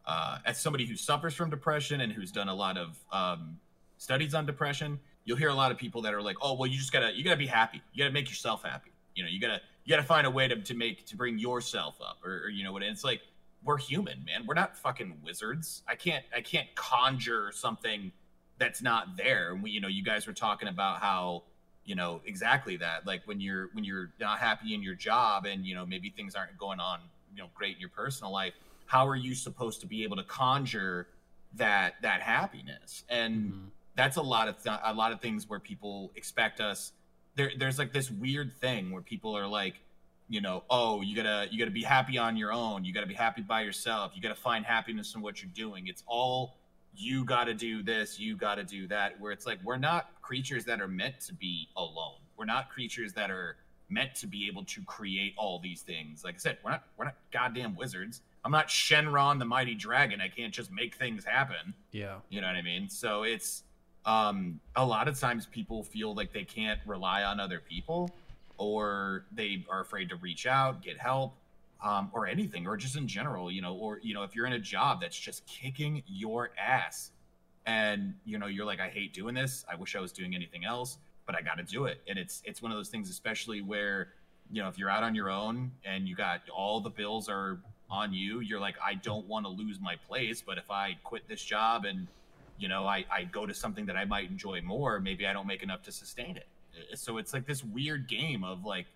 uh, as somebody who suffers from depression and who's done a lot of um, studies on depression, you'll hear a lot of people that are like, oh, well, you just gotta, you gotta be happy. You gotta make yourself happy. You know, you gotta, you gotta find a way to, to make, to bring yourself up or, or, you know what? And it's like, we're human, man. We're not fucking wizards. I can't, I can't conjure something that's not there. And we, you know, you guys were talking about how, you know, exactly that. Like when you're, when you're not happy in your job and, you know, maybe things aren't going on, you know, great in your personal life, how are you supposed to be able to conjure that that happiness? And mm-hmm. that's a lot of th- a lot of things where people expect us. There, there's like this weird thing where people are like, you know, oh, you gotta you gotta be happy on your own. You gotta be happy by yourself. You gotta find happiness in what you're doing. It's all you gotta do this, you gotta do that. Where it's like we're not creatures that are meant to be alone. We're not creatures that are meant to be able to create all these things. Like I said, we're not we're not goddamn wizards. I'm not Shenron the mighty dragon. I can't just make things happen. Yeah, you know what I mean? So it's um a lot of times people feel like they can't rely on other people, or they are afraid to reach out, get help, um or anything, or just in general, you know, or you know, if you're in a job that's just kicking your ass and you know you're like, I hate doing this, I wish I was doing anything else, but I got to do it. And it's it's one of those things, especially where, you know, if you're out on your own and you got all the bills are on you, you're like, I don't want to lose my place. But if I quit this job and, you know, I, I go to something that I might enjoy more, maybe I don't make enough to sustain it. So it's like this weird game of like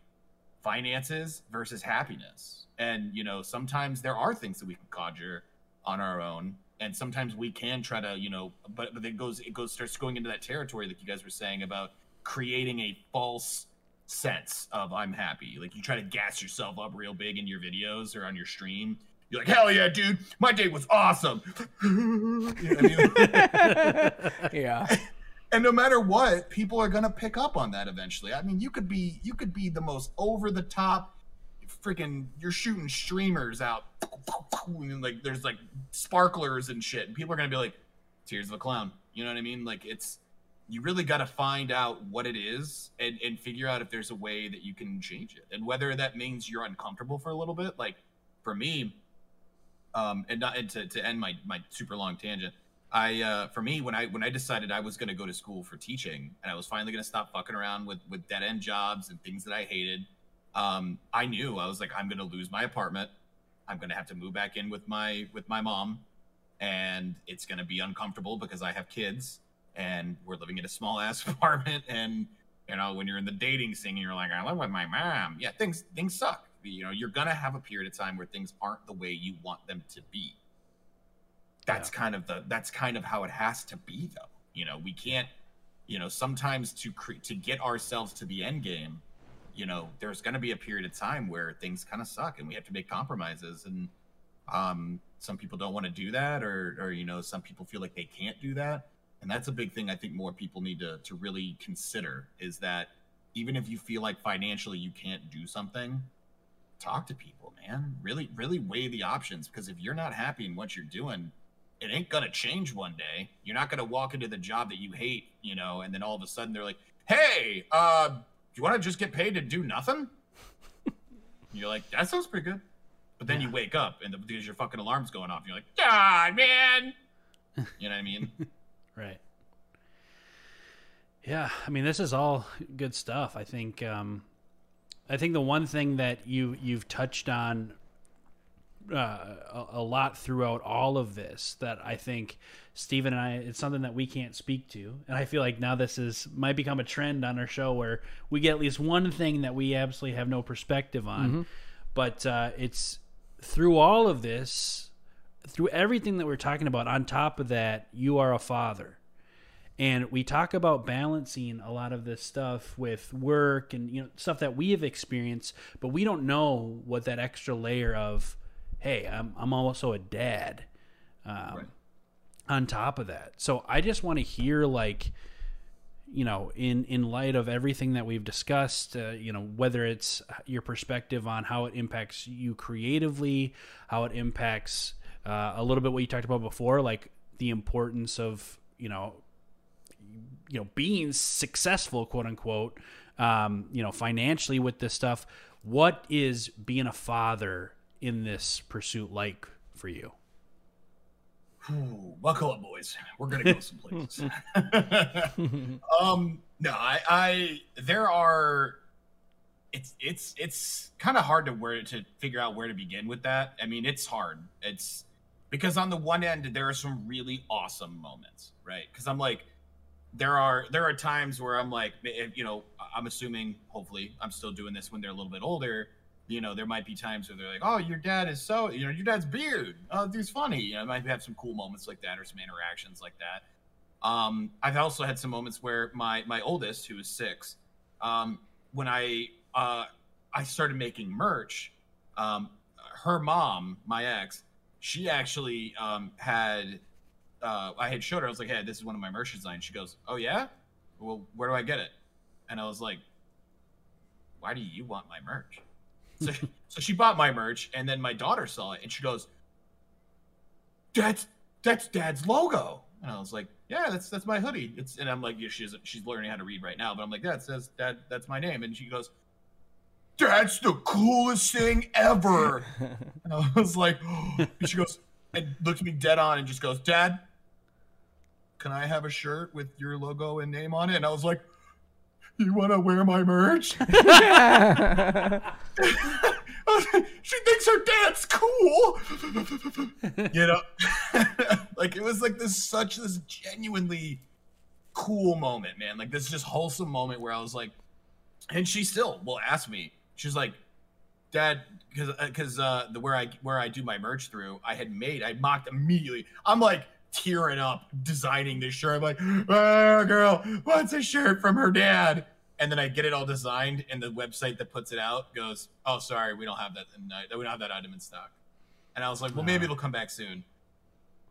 finances versus happiness. And, you know, sometimes there are things that we can conjure on our own. And sometimes we can try to, you know, but, but it goes, it goes, starts going into that territory like you guys were saying about creating a false sense of I'm happy. Like you try to gas yourself up real big in your videos or on your stream. You're like, hell yeah, dude, my day was awesome. You know what I mean? Yeah. And no matter what, people are gonna pick up on that eventually. I mean, you could be you could be the most over the top, freaking, you're shooting streamers out, and like there's like sparklers and shit, and people are gonna be like, tears of a clown. You know what I mean? Like it's. You really got to find out what it is and, and figure out if there's a way that you can change it. And whether that means you're uncomfortable for a little bit, like for me, um, and not and to, to end my, my super long tangent, I, uh, for me, when I, when I decided I was going to go to school for teaching and I was finally going to stop fucking around with, with dead end jobs and things that I hated. Um, I knew I was like, I'm going to lose my apartment. I'm going to have to move back in with my, with my mom, and it's going to be uncomfortable because I have kids. And we're living in a small ass apartment, and you know when you're in the dating scene, and you're like, I live with my mom. Yeah, things things suck. You know, you're gonna have a period of time where things aren't the way you want them to be. That's yeah. kind of the that's kind of how it has to be, though. You know, we can't. You know, sometimes to cre- to get ourselves to the end game, you know, there's going to be a period of time where things kind of suck and we have to make compromises. And um, some people don't want to do that, or, or, you know, some people feel like they can't do that. And that's a big thing I think more people need to, to really consider, is that even if you feel like financially you can't do something, talk to people, man. Really, really weigh the options, because if you're not happy in what you're doing, it ain't going to change one day. You're not going to walk into the job that you hate, you know, and then all of a sudden they're like, hey, uh, do you want to just get paid to do nothing? You're like, that sounds pretty good. But then yeah. you wake up and the, because your fucking alarm's going off, you're like, God, man. You know what I mean? Right. Yeah. I mean, this is all good stuff. I think, um, I think the one thing that you, you've touched on uh, a, a lot throughout all of this that I think Steven and I, it's something that we can't speak to. And I feel like now this is, might become a trend on our show where we get at least one thing that we absolutely have no perspective on, mm-hmm. but uh, it's through all of this, through everything that we're talking about. On top of that, you are a father. And we talk about balancing a lot of this stuff with work and, you know, stuff that we have experienced, but we don't know what that extra layer of, hey, I'm, I'm also a dad um, right. on top of that. So I just want to hear, like, you know, in, in light of everything that we've discussed, uh, you know, whether it's your perspective on how it impacts you creatively, how it impacts uh, a little bit what you talked about before, like the importance of, you know, you know, being successful, quote unquote, um, you know, financially with this stuff. What is being a father in this pursuit like for you? Ooh, buckle up, boys. We're going to go some places. um, no, I, I, there are, it's, it's, it's kind of hard to where to figure out where to begin with that. I mean, it's hard. It's because on the one end, there are some really awesome moments, right? Because I'm like, There are there are times where I'm like, you know, I'm assuming, hopefully, I'm still doing this when they're a little bit older. You know, there might be times where they're like, oh, your dad is so, you know, your dad's beard. Oh, he's funny. You know, I might have some cool moments like that, or some interactions like that. Um, I've also had some moments where my my oldest, who is six, um, when I uh, I started making merch, um, her mom, my ex, she actually um, had... Uh, I had showed her, I was like, hey, this is one of my merch designs. She goes, oh yeah? Well, where do I get it? And I was like, why do you want my merch? So, so she bought my merch, and then my daughter saw it, and she goes, that's, that's dad's logo. And I was like, yeah, that's, that's my hoodie. It's, and I'm like, yeah, she's, she's learning how to read right now, but I'm like, that's, that's, that, that's my name. And she goes, that's the coolest thing ever. And I was like, oh. And she goes, and looked me dead on and just goes, Dad, can I have a shirt with your logo and name on it? And I was like, you want to wear my merch? She thinks her dad's cool. You know, like it was like this, such this genuinely cool moment, man. Like this just wholesome moment where I was like, and she still will ask me, she's like, Dad, because because uh, the where I where I do my merch through, I had made, I mocked immediately. I'm like tearing up designing this shirt. I'm like, oh, girl wants a shirt from her dad, and then I get it all designed, and the website that puts it out goes, oh, sorry, we don't have that, we don't have that item in stock. And I was like, well, maybe it'll come back soon.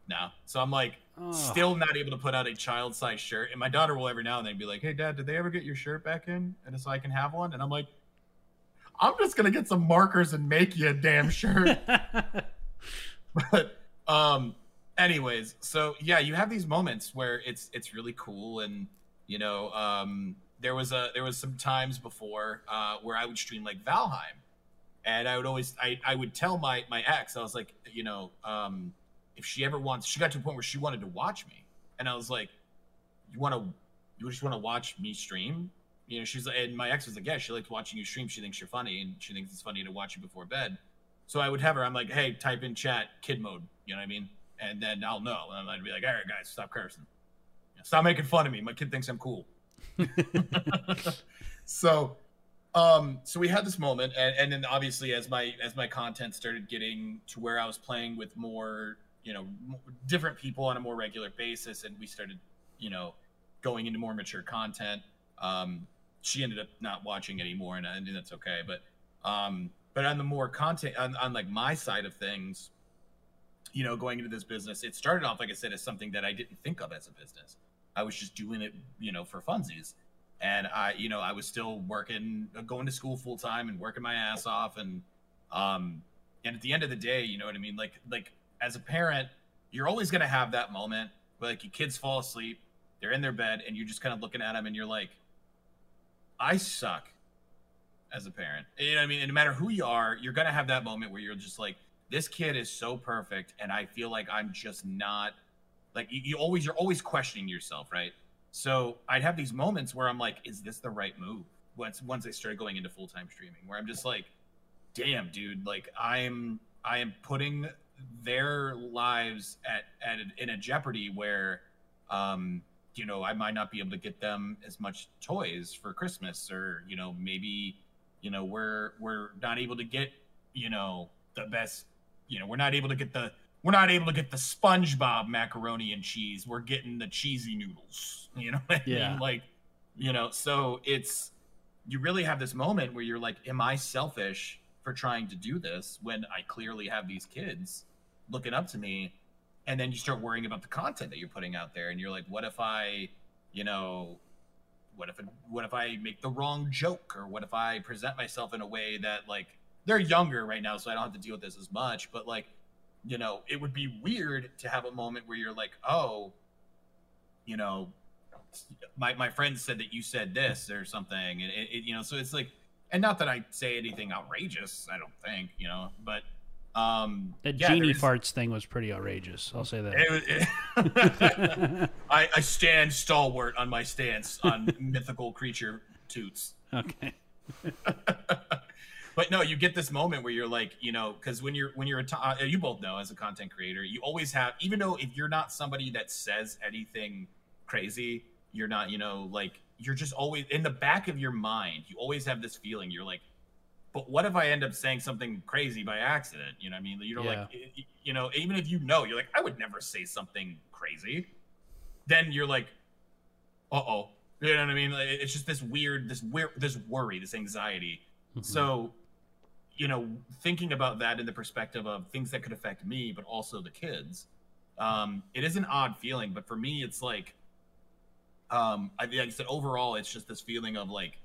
No, so I'm like, oh. Still not able to put out a child size shirt, and my daughter will every now and then be like, hey, Dad, did they ever get your shirt back in? And so I can have one, and I'm like, I'm just going to get some markers and make you a damn shirt. But um, anyways, so yeah, you have these moments where it's, it's really cool. And, you know, um, there was a, there was some times before uh, where I would stream like Valheim, and I would always, I, I would tell my, my ex, I was like, you know, um, if she ever wants, she got to a point where she wanted to watch me. And I was like, you want to, you just want to watch me stream? You know, she's like, and my ex was like, yeah, she likes watching you stream. She thinks you're funny, and she thinks it's funny to watch you before bed. So I would have her, I'm like, hey, type in chat, kid mode. You know what I mean? And then I'll know. And I'd be like, all right, guys, stop cursing. Stop making fun of me. My kid thinks I'm cool. So, um, so we had this moment. And, and then obviously as my, as my content started getting to where I was playing with more, you know, different people on a more regular basis, and we started, you know, going into more mature content, um, she ended up not watching anymore, and, and that's okay. But um, but on the more content, on, on like my side of things, you know, going into this business, it started off, like I said, as something that I didn't think of as a business. I was just doing it, you know, for funsies. And I, you know, I was still working, going to school full time and working my ass off. And, um, and at the end of the day, you know what I mean? Like, like as a parent, you're always going to have that moment where like your kids fall asleep, they're in their bed, and you're just kind of looking at them and you're like, I suck as a parent. You know what I mean? And no matter who you are, you're going to have that moment where you're just like, this kid is so perfect. And I feel like I'm just not like you, you always, you're always questioning yourself. Right. So I'd have these moments where I'm like, is this the right move? Once once I started going into full-time streaming, where I'm just like, damn, dude, like I'm I am putting their lives at, at a, in a jeopardy where, um, you know, I might not be able to get them as much toys for Christmas, or, you know, maybe, you know, we're we're not able to get, you know, the best, you know, we're not able to get the We're not able to get the SpongeBob macaroni and cheese. We're getting the cheesy noodles. You know what I yeah. mean? Like, you know, so it's, you really have this moment where you're like, am I selfish for trying to do this when I clearly have these kids looking up to me? And then you start worrying about the content that you're putting out there. And you're like, what if I, you know, what if, what if I make the wrong joke? Or what if I present myself in a way that, like, they're younger right now, so I don't have to deal with this as much. But, like, you know, it would be weird to have a moment where you're like, oh, you know, my, my friend said that you said this or something. And, it, it, you know, so it's like, and not that I say anything outrageous, I don't think, you know, but. Um, that yeah, genie farts thing was pretty outrageous. I'll say that. It, it, I, I stand stalwart on my stance on mythical creature toots. Okay. But no, you get this moment where you're like, you know, because when you're when you're a t you both know as a content creator, you always have, even though if you're not somebody that says anything crazy, you're not, you know, like you're just always in the back of your mind, you always have this feeling. You're like, but what if I end up saying something crazy by accident? You know what I mean? You know, yeah. like, you know, even if you know, you're like, I would never say something crazy. Then you're like, uh oh, you know what I mean? Like, it's just this weird, this weird, this worry, this anxiety. Mm-hmm. So. You know, thinking about that in the perspective of things that could affect me, but also the kids, um, it is an odd feeling. But for me, it's like, um, I, like I said, overall, it's just this feeling of like,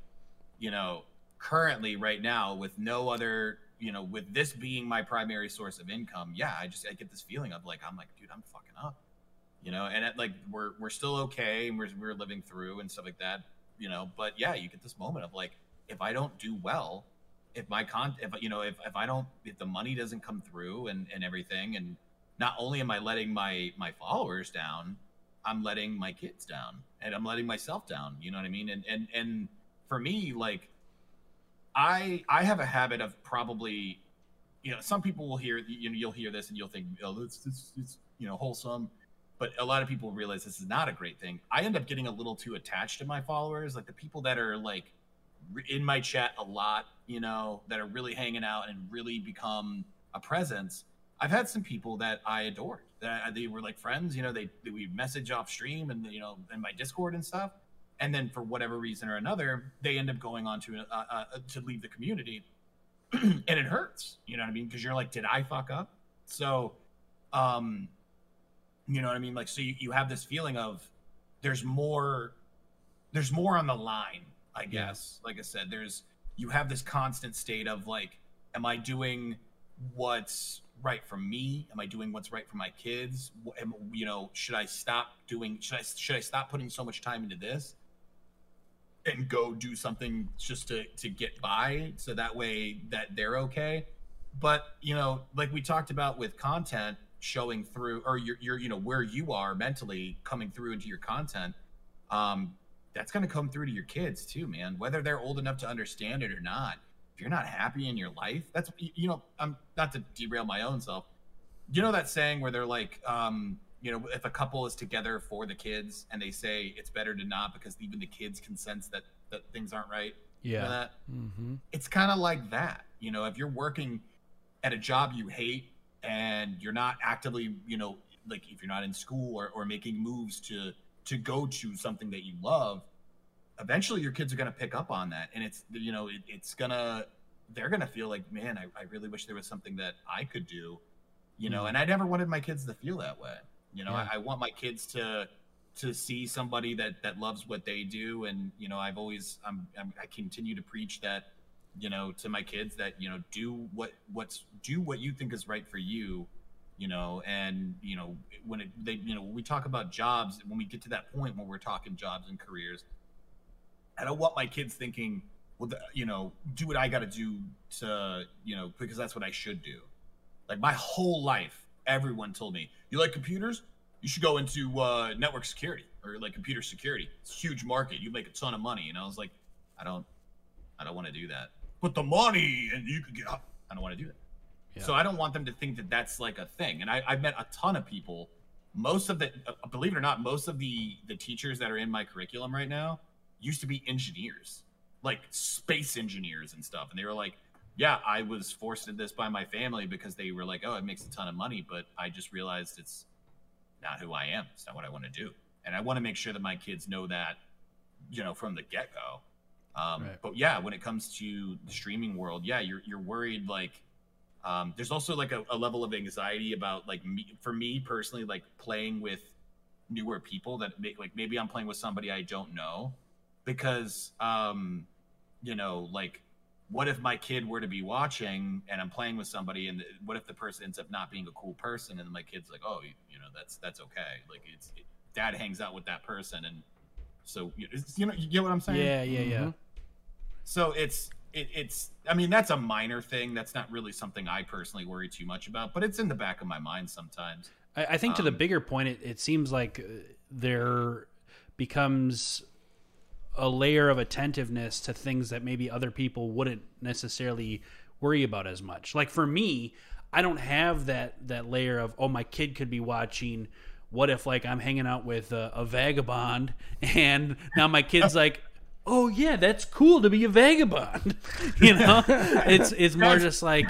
you know, currently right now with no other, you know, with this being my primary source of income. Yeah, I just I get this feeling of like, I'm like, dude, I'm fucking up, you know, and it, like we're we're still okay. And we're, we're living through and stuff like that, you know, but yeah, you get this moment of like, if I don't do well, if my con if you know if, if I don't if the money doesn't come through and, and everything, and not only am I letting my my followers down, I'm letting my kids down, and I'm letting myself down, you know what I mean? And and and for me, like I I have a habit of, probably, you know, some people will hear, you know, you'll hear this and you'll think, oh, it's it's, it's you know, wholesome, but a lot of people realize this is not a great thing. I end up getting a little too attached to my followers, like the people that are like in my chat a lot, you know, that are really hanging out and really become a presence. I've had some people that I adored, that I, they were like friends, you know, they, they we message off stream and, you know, in my Discord and stuff, and then for whatever reason or another, they end up going on to uh, uh, to leave the community, and it hurts, you know what I mean? Because you're like, did I fuck up? So, um, you know what I mean? Like, so you, you have this feeling of there's more, there's more on the line. I guess, yeah. Like I said, there's, you have this constant state of like, am I doing what's right for me? Am I doing what's right for my kids? Am, you know, should I stop doing, should I, should I stop putting so much time into this and go do something just to, to get by, so that way that they're okay? But, you know, like we talked about with content showing through, or your, your you know, where you are mentally coming through into your content, um, that's going to come through to your kids too, man, whether they're old enough to understand it or not. If you're not happy in your life, that's, you know, I'm not to derail my own self. You know, that saying where they're like, um, you know, if a couple is together for the kids and they say it's better to not because even the kids can sense that, that things aren't right. Yeah. You know that? Mm-hmm. It's kind of like that. You know, if you're working at a job you hate and you're not actively, you know, like if you're not in school or, or making moves to, to go to something that you love, eventually your kids are going to pick up on that. And it's, you know, it, it's going to, they're going to feel like, man, I, I really wish there was something that I could do, you know, mm-hmm. and I never wanted my kids to feel that way. You know, yeah. I, I want my kids to, to see somebody that, that loves what they do. And, you know, I've always, I'm, I'm, I continue to preach that, you know, to my kids that, you know, do what, what's, do what you think is right for you, you know, and, you know, when it, they, you know, when we talk about jobs, when we get to that point when we're talking jobs and careers, I don't want my kids thinking, well, the, you know, do what I got to do to, you know, because that's what I should do. Like my whole life, everyone told me, you like computers? You should go into uh, network security or like computer security. It's a huge market. You make a ton of money. And I was like, I don't, I don't want to do that. But the money and you could get up. I don't want to do that. Yeah. So I don't want them to think that that's like a thing. And I, I've met a ton of people. Most of the, uh, believe it or not, most of the, the teachers that are in my curriculum right now used to be engineers, like space engineers and stuff. And they were like, yeah, I was forced into this by my family because they were like, oh, it makes a ton of money. But I just realized it's not who I am. It's not what I want to do. And I want to make sure that my kids know that, you know, from the get-go. Um, right. But yeah, when it comes to the streaming world, yeah, you're, you're worried. Like, um, there's also like a, a level of anxiety about like me, for me personally, like playing with newer people that may, like maybe I'm playing with somebody I don't know because, um, you know, like what if my kid were to be watching and I'm playing with somebody and what if the person ends up not being a cool person? And my kid's like, oh, you, you know, that's, that's okay. Like it's it, dad hangs out with that person. And so, it's, you know, you get what I'm saying? Yeah. Yeah. Mm-hmm. Yeah. So it's, it, it's, I mean, that's a minor thing. That's not really something I personally worry too much about, but it's in the back of my mind sometimes. I, I think um, to the bigger point, it, it seems like there becomes a layer of attentiveness to things that maybe other people wouldn't necessarily worry about as much. Like for me, I don't have that, that layer of, oh, my kid could be watching. What if like I'm hanging out with a, a vagabond and now my kid's like, oh yeah, that's cool to be a vagabond. You know, it's, it's more just like,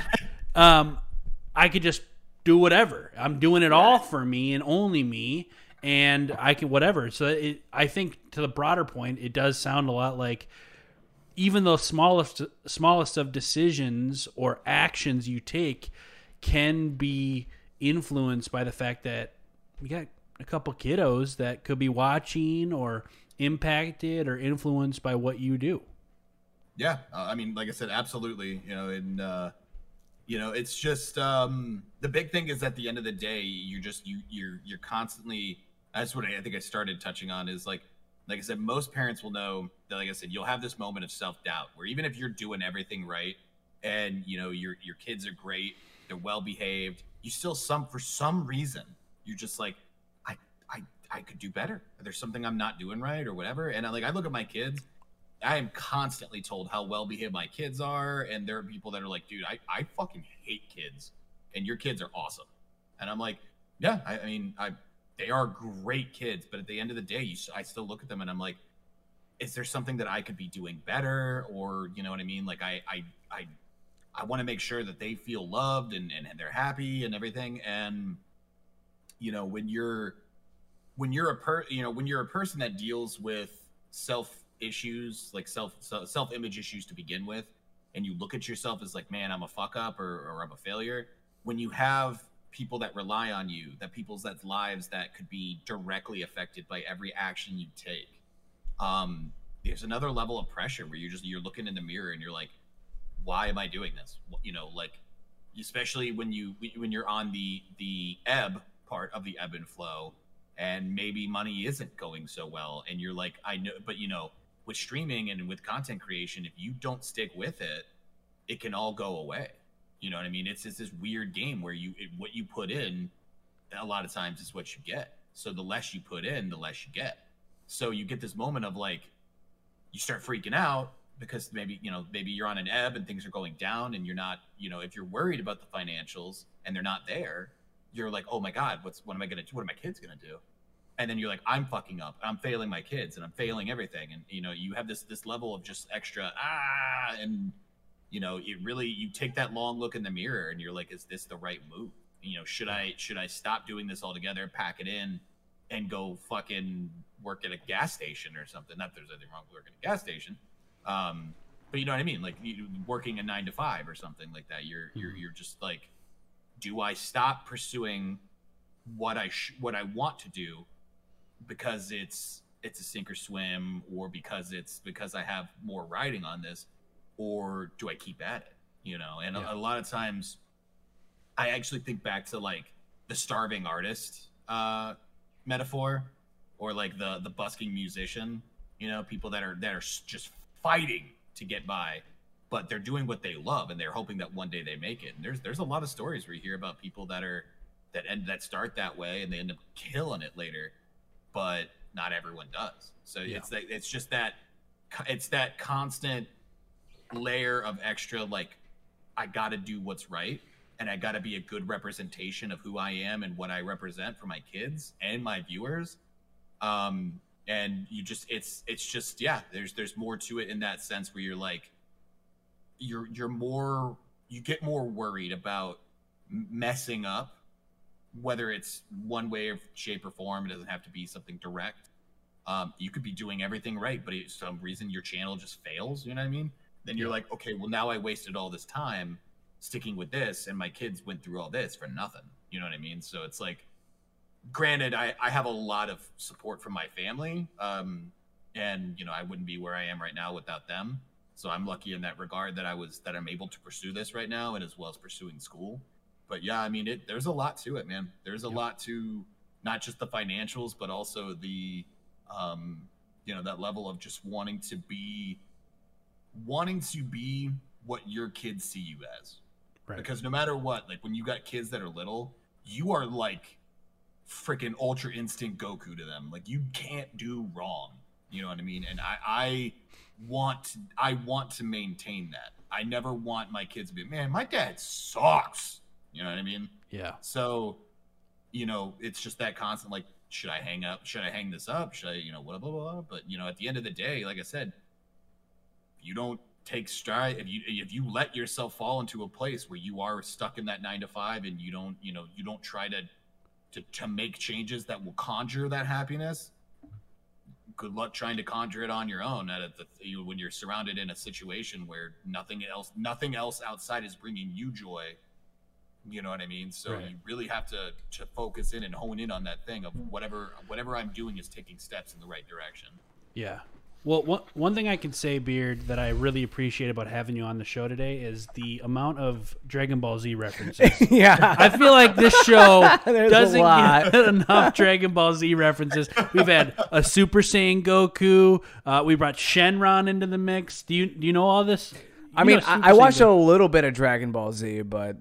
um, I could just do whatever. I'm doing it all for me and only me and I can, whatever. So it, I think to the broader point, it does sound a lot like even the smallest, smallest of decisions or actions you take can be influenced by the fact that we got a couple kiddos that could be watching or impacted or influenced by what you do. Yeah. Uh, I mean, like I said, absolutely. You know, and, uh, you know, it's just, um, the big thing is at the end of the day, you're just, you, you're, you're constantly, that's what I, I think I started touching on is like, like I said, most parents will know that, like I said, you'll have this moment of self-doubt where even if you're doing everything right and you know, your, your kids are great, they're well-behaved, you still some, for some reason, you're just like, I, I, I could do better. There's something I'm not doing right or whatever. And I, like, I look at my kids, I am constantly told how well behaved my kids are. And there are people that are like, dude, I, I fucking hate kids and your kids are awesome. And I'm like, yeah, I, I mean, I, they are great kids, but at the end of the day, you, I still look at them and I'm like, is there something that I could be doing better? Or, you know what I mean? Like I, I, I, I want to make sure that they feel loved and, and, and they're happy and everything. And, you know, when you're, when you're a per, you know, when you're a person that deals with self issues, like self, self image issues to begin with, and you look at yourself as like, man, I'm a fuck up or, or I'm a failure. When you have people that rely on you, that people's that's lives that could be directly affected by every action you take. Um, there's another level of pressure where you're just, you're looking in the mirror and you're like, why am I doing this? You know, like, especially when you, when you're on the, the ebb part of the ebb and flow and maybe money isn't going so well and you're like I know, but you know, with streaming and with content creation, if you don't stick with it, it can all go away. You know what I mean? It's it's this weird game where you it, what you put in a lot of times is what you get. So the less you put in, the less you get. So you get this moment of like you start freaking out because maybe you know maybe you're on an ebb and things are going down and you're not, you know, if you're worried about the financials and they're not there, you're like, oh my God, what's, what am I going to do? What are my kids going to do? And then you're like, I'm fucking up. I'm failing my kids and I'm failing everything. And, you know, you have this, this level of just extra, ah, and, you know, it really, you take that long look in the mirror and you're like, is this the right move? You know, should I, should I stop doing this altogether, pack it in and go fucking work at a gas station or something. Not that there's anything wrong with working at a gas station, um, but you know what I mean. Like you, working a nine to five or something like that. You're mm-hmm. you're you're just like, do I stop pursuing what I sh what I want to do because it's it's a sink or swim, or because it's because I have more riding on this, or do I keep at it? You know, and yeah. a, a lot of times, I actually think back to like the starving artist uh, metaphor, or like the the busking musician. You know, people that are that are just fighting to get by, but they're doing what they love, and they're hoping that one day they make it. And there's there's a lot of stories where you hear about people that are that end that start that way, and they end up killing it later, but not everyone does. So yeah. it's like, it's just that it's that constant layer of extra like, I got to do what's right, and I got to be a good representation of who I am and what I represent for my kids and my viewers. Um, and you just, it's, it's just, yeah, there's, there's more to it in that sense where you're like, you're, you're more, you get more worried about messing up, whether it's one way or shape or form. It doesn't have to be something direct. Um, you could be doing everything right, but for some reason your channel just fails. You know what I mean? Then you're like, okay, well, now I wasted all this time sticking with this, and my kids went through all this for nothing. You know what I mean? So it's like, granted, I, I have a lot of support from my family. Um, and, you know, I wouldn't be where I am right now without them. So I'm lucky in that regard that I was, that I'm able to pursue this right now, and as well as pursuing school. But yeah, I mean, it, there's a lot to it, man. There's a yeah. lot to not just the financials, but also the, um, you know, that level of just wanting to be, wanting to be what your kids see you as, right? Because no matter what, like when you got kids that are little, you are like freaking ultra instinct Goku to them. Like you can't do wrong. You know what I mean? And I, I want, I want to maintain that. I never want my kids to be, man, my dad sucks. You know what I mean? Yeah. So, you know, it's just that constant, like, should I hang up? Should I hang this up? Should I, you know, blah, blah, blah. But you know, at the end of the day, like I said, you don't take stride if you if you let yourself fall into a place where you are stuck in that nine to five, and you don't you know you don't try to to, to make changes that will conjure that happiness. Good luck trying to conjure it on your own out of the, you, when you're surrounded in a situation where nothing else nothing else outside is bringing you joy. You know what I mean? So right. you really have to to focus in and hone in on that thing of whatever whatever I'm doing is taking steps in the right direction. Yeah. Well, one, one thing I can say, Beard, that I really appreciate about having you on the show today is the amount of Dragon Ball Z references. Yeah. I feel like this show doesn't get enough Dragon Ball Z references. We've had a Super Saiyan Goku. Uh, we brought Shenron into the mix. Do you, do you know all this? I you mean, I, I watched Goku. a little bit of Dragon Ball Z, but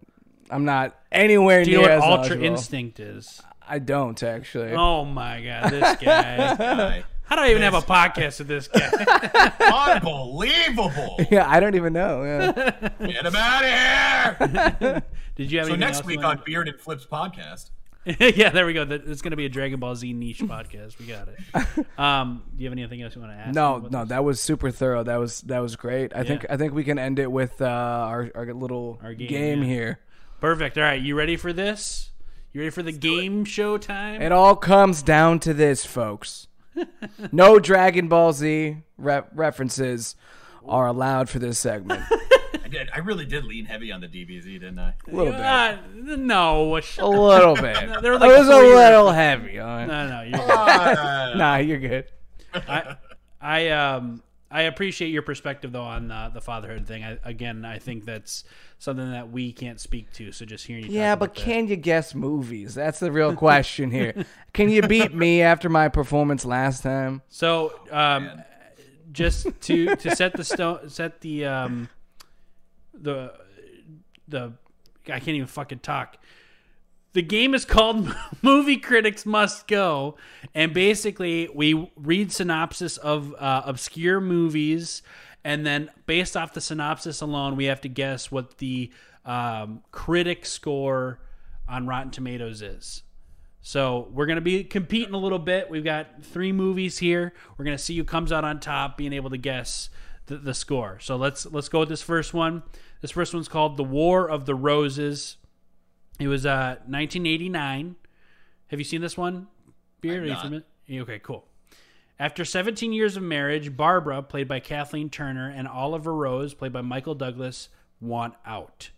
I'm not anywhere do near you know what as Ultra knowledgeable. Instinct is? I don't, actually. Oh, my God. This guy. This guy. How do I even have a podcast with this guy? Unbelievable. Yeah, I don't even know. Yeah. Get him out of here. Did you have so next week on Beard and Flips podcast? Yeah, there we go. It's going to be a Dragon Ball Z niche podcast. We got it. Um, do you have anything else you want to ask? No, no, this? that was super thorough. That was that was great. I yeah. think I think we can end it with uh, our our little our game, game yeah. here. Perfect. All right, you ready for this? You ready for the Let's game show time? It all comes down to this, folks. No Dragon Ball Z re references are allowed for this segment. I did. I really did lean heavy on the D B Z, didn't I? A little bit. Uh, no, a little bit. No, there were like it was a little heavy. Right? No, no, you're good. Nah, you're good. I, I, um, I appreciate your perspective though on uh, the fatherhood thing. I, again, I think that's something that we can't speak to. So just hearing you. Yeah, talk about but can that. you guess movies? That's the real question here. Can you beat me after my performance last time? So, um, oh, just to to set the stone, set the um, the the I can't even fucking talk. The game is called Movie Critics Must Go, and basically we read synopsis of uh, obscure movies, and then based off the synopsis alone, we have to guess what the um, critic score on Rotten Tomatoes is. So we're going to be competing a little bit. We've got three movies here. We're going to see who comes out on top, being able to guess the, the score. So let's let's go with this first one. This first one's called The War of the Roses. It was uh, nineteen eighty-nine. Have you seen this one, Beard? Are you familiar? Okay, cool. After seventeen years of marriage, Barbara, played by Kathleen Turner, and Oliver Rose, played by Michael Douglas, want out.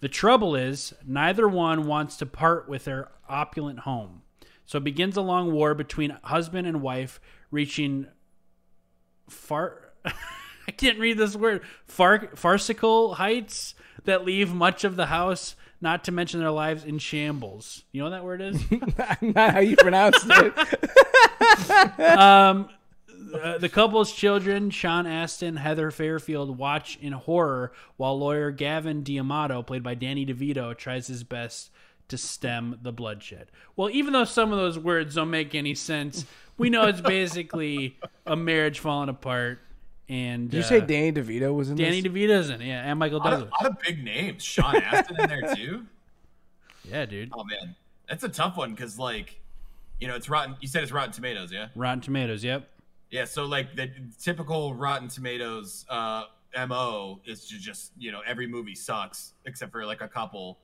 The trouble is, neither one wants to part with their opulent home. So it begins a long war between husband and wife, reaching far... I can't read this word. Far, farcical heights that leave much of the house... Not to mention their lives in shambles. You know what that word is? Not how you pronounced it. um, uh, the couple's children, Sean Astin, Heather Fairfield, watch in horror while lawyer Gavin D'Amato, played by Danny DeVito, tries his best to stem the bloodshed. Well, even though some of those words don't make any sense, we know it's basically a marriage falling apart. And, Did you uh, say Danny DeVito was in Danny this? Danny DeVito's in, yeah, and Michael Douglas. A lot of big names. Sean Astin in there, too? Yeah, dude. Oh, man. That's a tough one because, like, you know, it's Rotten. You said it's Rotten Tomatoes, yeah? Rotten Tomatoes, yep. Yeah, so, like, the typical Rotten Tomatoes uh, M O is to just, you know, every movie sucks except for, like, a couple.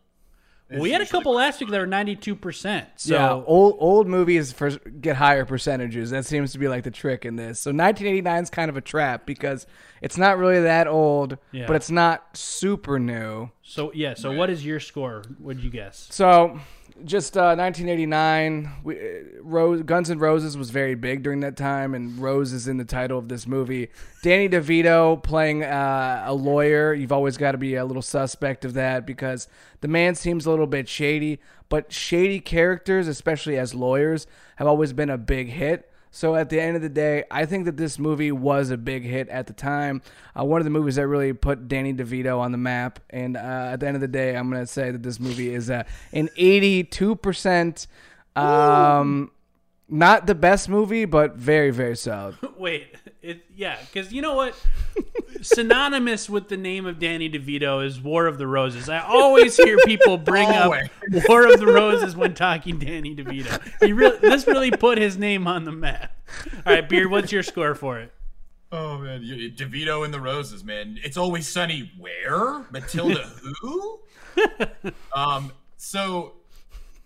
Well, we had a couple last week that were ninety-two percent. So. Yeah, old old movies for, get higher percentages. That seems to be like the trick in this. So nineteen eighty-nine is kind of a trap because it's not really that old, yeah. but it's not super new. So, yeah, so right. What is your score? What'd you guess? So just uh, nineteen eighty-nine, we, Rose, Guns N' Roses was very big during that time, and Rose is in the title of this movie. Danny DeVito playing uh, a lawyer. You've always got to be a little suspect of that because the man seems a little bit shady, but shady characters, especially as lawyers, have always been a big hit. So at the end of the day, I think that this movie was a big hit at the time. Uh, one of the movies that really put Danny DeVito on the map. And uh, at the end of the day, I'm going to say that this movie is uh, an eighty-two percent. Um, not the best movie, but very, very solid. Wait. It, yeah, because you know what? Synonymous with the name of Danny DeVito is War of the Roses. I always hear people bring always. up War of the Roses when talking Danny DeVito. He really, this really put his name on the map. All right, Beard, what's your score for it? Oh, man. DeVito and the Roses, man. It's Always Sunny where? Matilda who? um. So,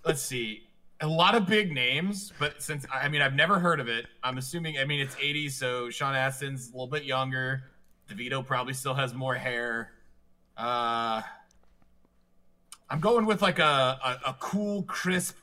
let's see. A lot of big names, but since, I mean, I've never heard of it. I'm assuming, I mean, it's eighties, so Sean Astin's a little bit younger. DeVito probably still has more hair. Uh, I'm going with like a, a, a cool, crisp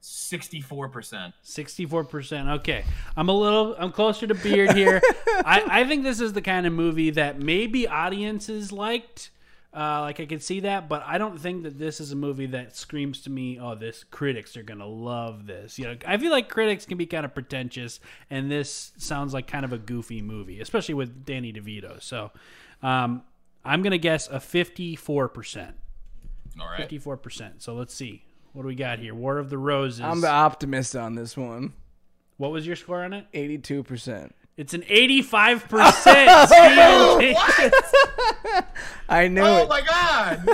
sixty-four percent. sixty-four percent, okay. I'm a little, I'm closer to Beard here. I, I think this is the kind of movie that maybe audiences liked. Uh, like, I could see that, but I don't think that this is a movie that screams to me, oh, this critics are going to love this. You know, I feel like critics can be kind of pretentious, and this sounds like kind of a goofy movie, especially with Danny DeVito. So um, I'm going to guess a fifty-four percent. All right. fifty-four percent. So let's see. What do we got here? War of the Roses. I'm the optimist on this one. What was your score on it? eighty-two percent. It's an eighty-five percent. Oh, what? I knew oh, it. Oh, my God.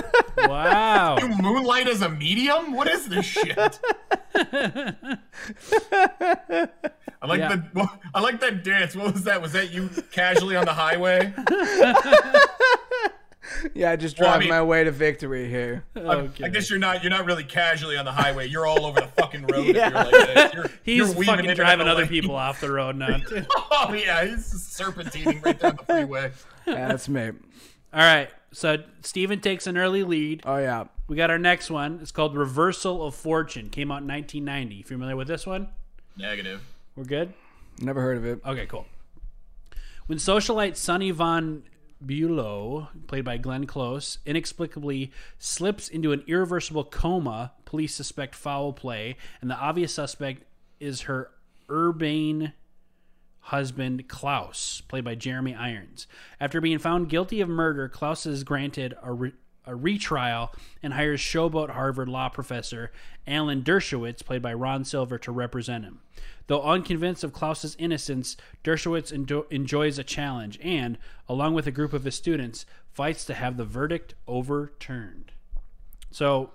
Wow. You moonlight as a medium? What is this shit? I like yeah. the I like that dance. What was that? Was that you casually on the highway? Yeah, I just well, drive I mean, my way to victory here. Okay. I guess you're not you're not really casually on the highway. You're all over the fucking road. Yeah. If you're like this. You're, he's you're fucking driving other people off the road now. Oh, yeah. He's serpentining right down the freeway. Yeah, that's me. All right. So Steven takes an early lead. Oh, yeah. We got our next one. It's called Reversal of Fortune. Came out in nineteen ninety. You familiar with this one? Negative. We're good? Never heard of it. Okay, cool. When socialite Sonny Von Bulow, played by Glenn Close, inexplicably slips into an irreversible coma. Police suspect foul play, and the obvious suspect is her urbane husband, Klaus, played by Jeremy Irons. After being found guilty of murder, Klaus is granted a, re- a retrial and hires showboat Harvard law professor Alan Dershowitz, played by Ron Silver, to represent him. Though unconvinced of Klaus's innocence, Dershowitz en- enjoys a challenge and, along with a group of his students, fights to have the verdict overturned. So,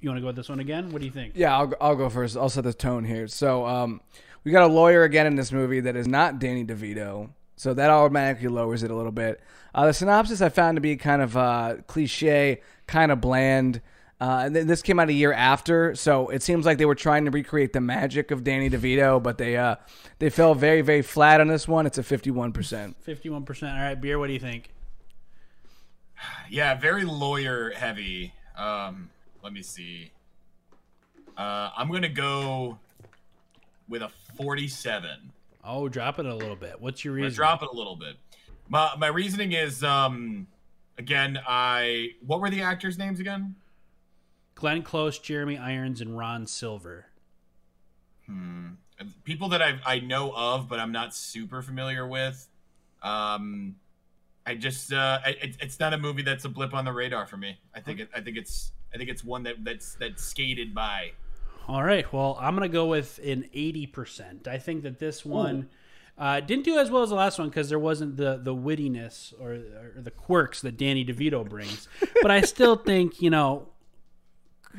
you want to go with this one again? What do you think? Yeah, I'll, I'll go first. I'll set the tone here. So, um, we got a lawyer again in this movie that is not Danny DeVito, so that automatically lowers it a little bit. Uh, the synopsis I found to be kind of uh, cliche, kind of bland. Uh, and then this came out a year after, so it seems like they were trying to recreate the magic of Danny DeVito, but they uh, they fell very, very flat on this one. It's a fifty-one percent. fifty-one percent. All right, Beer, what do you think? Yeah, very lawyer heavy. Um, let me see. Uh, I'm going to go with a forty-seven. Oh, drop it a little bit. What's your reason? Drop it a little bit. My, my reasoning is, um, again, I what were the actors' names again? Glenn Close, Jeremy Irons, and Ron Silver. Hmm. People that I I know of, but I'm not super familiar with. Um, I just uh, I, it, it's not a movie that's a blip on the radar for me. I think it, I think it's I think it's one that that's that's skated by. All right. Well, I'm gonna go with an eighty percent. I think that this one uh, didn't do as well as the last one because there wasn't the the wittiness or, or the quirks that Danny DeVito brings. But I still think, you know.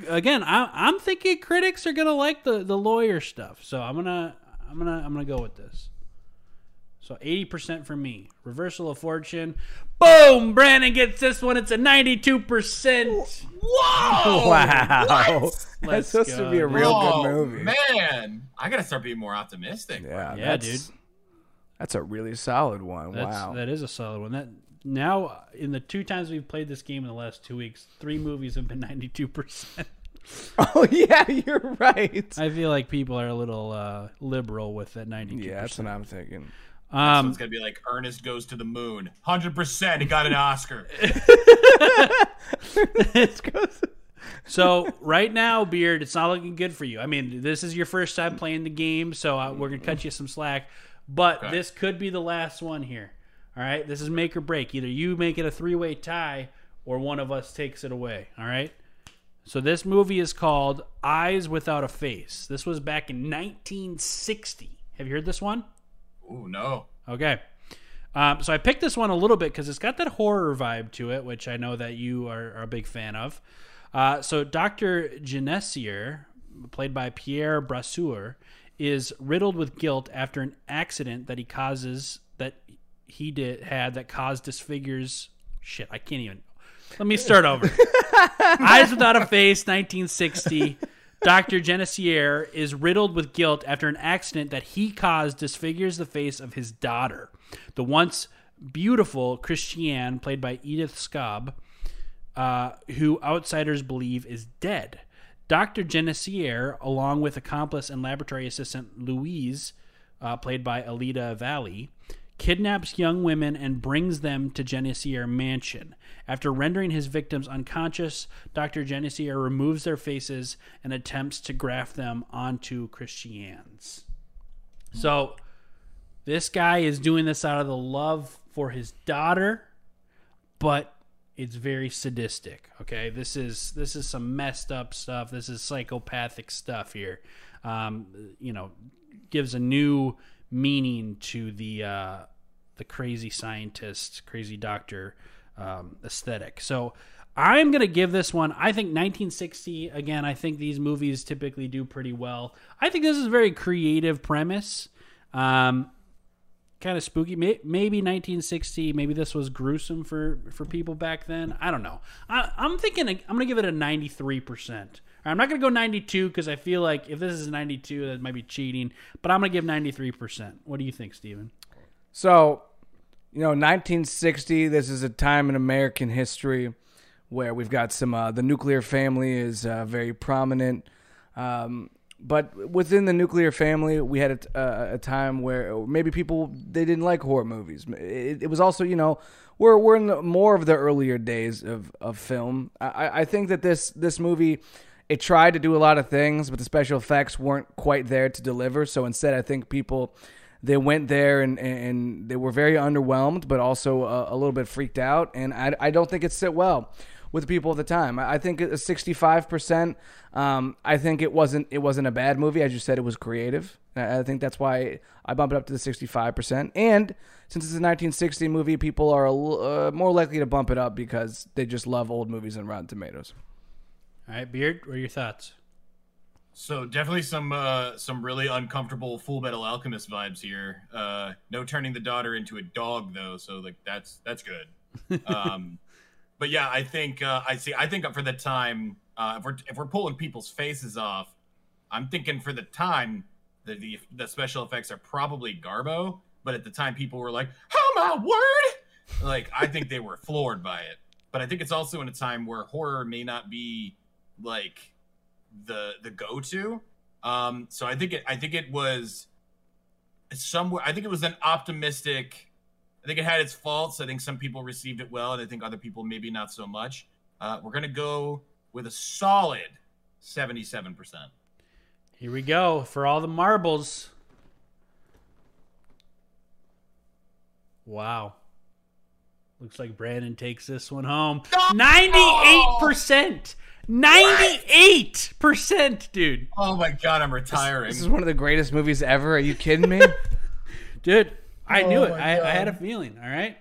Again, I, I'm thinking critics are gonna like the, the lawyer stuff, so I'm gonna I'm gonna I'm gonna go with this. So eighty percent for me. Reversal of Fortune. Boom! Brandon gets this one. It's a ninety-two percent. Whoa! Wow! What? That's supposed go. to be a real Whoa, good movie. Man, I gotta start being more optimistic. Yeah, yeah, that's, dude. That's a really solid one. That's, wow, that is a solid one. That. Now, in the two times we've played this game in the last two weeks, three movies have been ninety-two percent. Oh, yeah, you're right. I feel like people are a little uh, liberal with that ninety-two percent. Yeah, that's what I'm thinking. Um, so it's going to be like Ernest Goes to the Moon. one hundred percent, it got an Oscar. So, right now, Beard, it's not looking good for you. I mean, this is your first time playing the game, so uh, we're going to cut you some slack. But okay. This could be the last one here. All right, this is make or break. Either you make it a three-way tie or one of us takes it away, all right? So this movie is called Eyes Without a Face. This was back in nineteen sixty. Have you heard this one? Oh, no. Okay. Um, so I picked this one a little bit because it's got that horror vibe to it, which I know that you are, are a big fan of. Uh, so Doctor Genesier, played by Pierre Brasseur, is riddled with guilt after an accident that he causes that... he did had that caused disfigures shit I can't even let me start over Eyes Without a Face, nineteen sixty. Doctor Genesier is riddled with guilt after an accident that he caused disfigures the face of his daughter, the once beautiful Christiane, played by Edith Schaub, uh, who outsiders believe is dead. Doctor Genesier, along with accomplice and laboratory assistant Louise, uh, played by Alida Vallee, kidnaps young women and brings them to Genesier Mansion. After rendering his victims unconscious, Doctor Genesier removes their faces and attempts to graft them onto Christiane's. So, this guy is doing this out of the love for his daughter, but it's very sadistic. Okay, this is this is some messed up stuff. This is psychopathic stuff here. Um, you know, gives a new meaning to the uh, the crazy scientist, crazy doctor um, aesthetic. So I'm going to give this one, I think nineteen sixty, again, I think these movies typically do pretty well. I think this is a very creative premise. Um, kind of spooky. Maybe nineteen sixty, maybe this was gruesome for, for people back then. I don't know. I, I'm thinking I'm going to give it a ninety-three percent. I'm not going to go ninety-two because I feel like if this is ninety-two, that might be cheating. But I'm going to give ninety-three percent. What do you think, Steven? So, you know, nineteen sixty, this is a time in American history where we've got some, uh, the nuclear family is uh, very prominent. Um, but within the nuclear family, we had a, uh, a time where maybe people, they didn't like horror movies. It, it was also, you know, we're, we're in the, more of the earlier days of, of film. I, I think that this this movie... It tried to do a lot of things, but the special effects weren't quite there to deliver. So instead, I think people, they went there and, and they were very underwhelmed, but also a, a little bit freaked out. And I, I don't think it sit well with people at the time. I think a sixty-five percent. Um, I think it wasn't it wasn't a bad movie. As you said, it was creative. I, I think that's why I bump it up to the sixty-five percent. And since it's a nineteen sixty movie, people are a, uh, more likely to bump it up because they just love old movies and Rotten Tomatoes. All right, Beard, what are your thoughts? So definitely some uh, some really uncomfortable Full Metal Alchemist vibes here. Uh, no turning the daughter into a dog though, so like that's that's good. Um, but yeah, I think uh, I see. I think for the time, Uh, if we're if we're pulling people's faces off, I'm thinking for the time the the, the special effects are probably garbo, but at the time people were like, "Oh my word!" Like I think they were floored by it. But I think it's also in a time where horror may not be like the the go-to. Um, so I think it I think it was somewhere. I think it was an optimistic. I think it had its faults. I think some people received it well, and I think other people maybe not so much. Uh, we're gonna go with a solid seventy-seven percent. Here we go for all the marbles. Wow. Looks like Brandon takes this one home. ninety-eight percent! ninety-eight percent, dude! Oh my god, I'm retiring. This, this is one of the greatest movies ever. Are you kidding me? Dude, I oh knew it. I, I had a feeling, all right?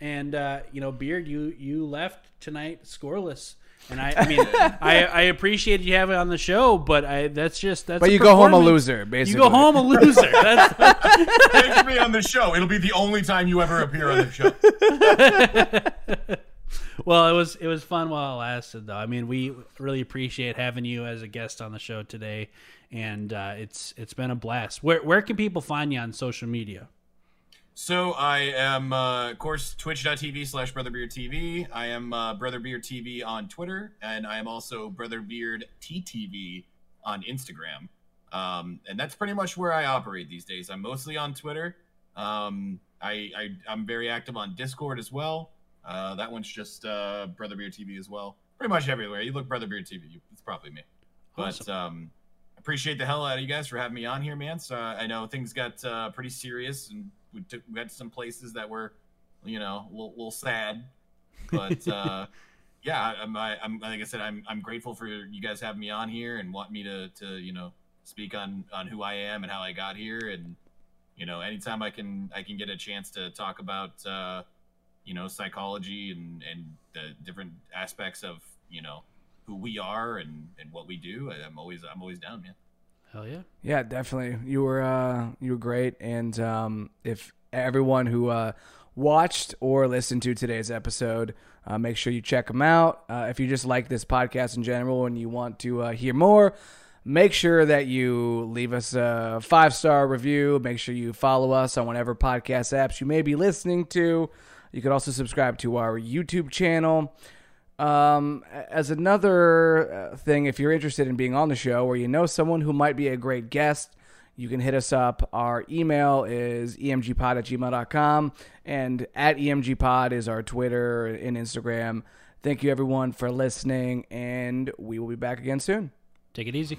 And, uh, you know, Beard, you, you left tonight scoreless. And I, I mean, I, I appreciate you having it on the show, but I that's just that's. But you go home a loser, basically. You go home a loser. That's Thanks for being on the show. It'll be the only time you ever appear on the show. Well, it was it was fun while it lasted, though. I mean, we really appreciate having you as a guest on the show today, and uh, it's it's been a blast. Where where can people find you on social media? So I am, uh, of course, twitch dot t v slash Brother Beard T V. I am uh, Brother Beard T V on Twitter, and I am also Brother Beard T T V on Instagram. Um, and that's pretty much where I operate these days. I'm mostly on Twitter. Um, I, I, I'm very active on Discord as well. Uh, that one's just uh, Brother Beard T V as well. Pretty much everywhere. You look Brother Beard T V, it's probably me. Awesome. But um, appreciate the hell out of you guys for having me on here, man. So I know things got uh, pretty serious and we took we had some places that were, you know, a little, little sad, but uh, yeah, I'm, I, I'm like I said, I'm I'm grateful for you guys having me on here and want me to to you know speak on on who I am and how I got here, and you know anytime I can I can get a chance to talk about uh, you know psychology and and the different aspects of you know who we are and and what we do, I'm always I'm always down, man. Hell yeah. Yeah, definitely. You were uh, you were great. And um, if everyone who uh, watched or listened to today's episode, uh, make sure you check them out. Uh, if you just like this podcast in general and you want to uh, hear more, make sure that you leave us a five-star review. Make sure you follow us on whatever podcast apps you may be listening to. You could also subscribe to our YouTube channel. Um, as another thing, if you're interested in being on the show or you know someone who might be a great guest, you can hit us up. Our email is e m g pod at gmail dot com, and at e m g pod is our Twitter and Instagram. Thank you, everyone, for listening, and we will be back again soon. Take it easy.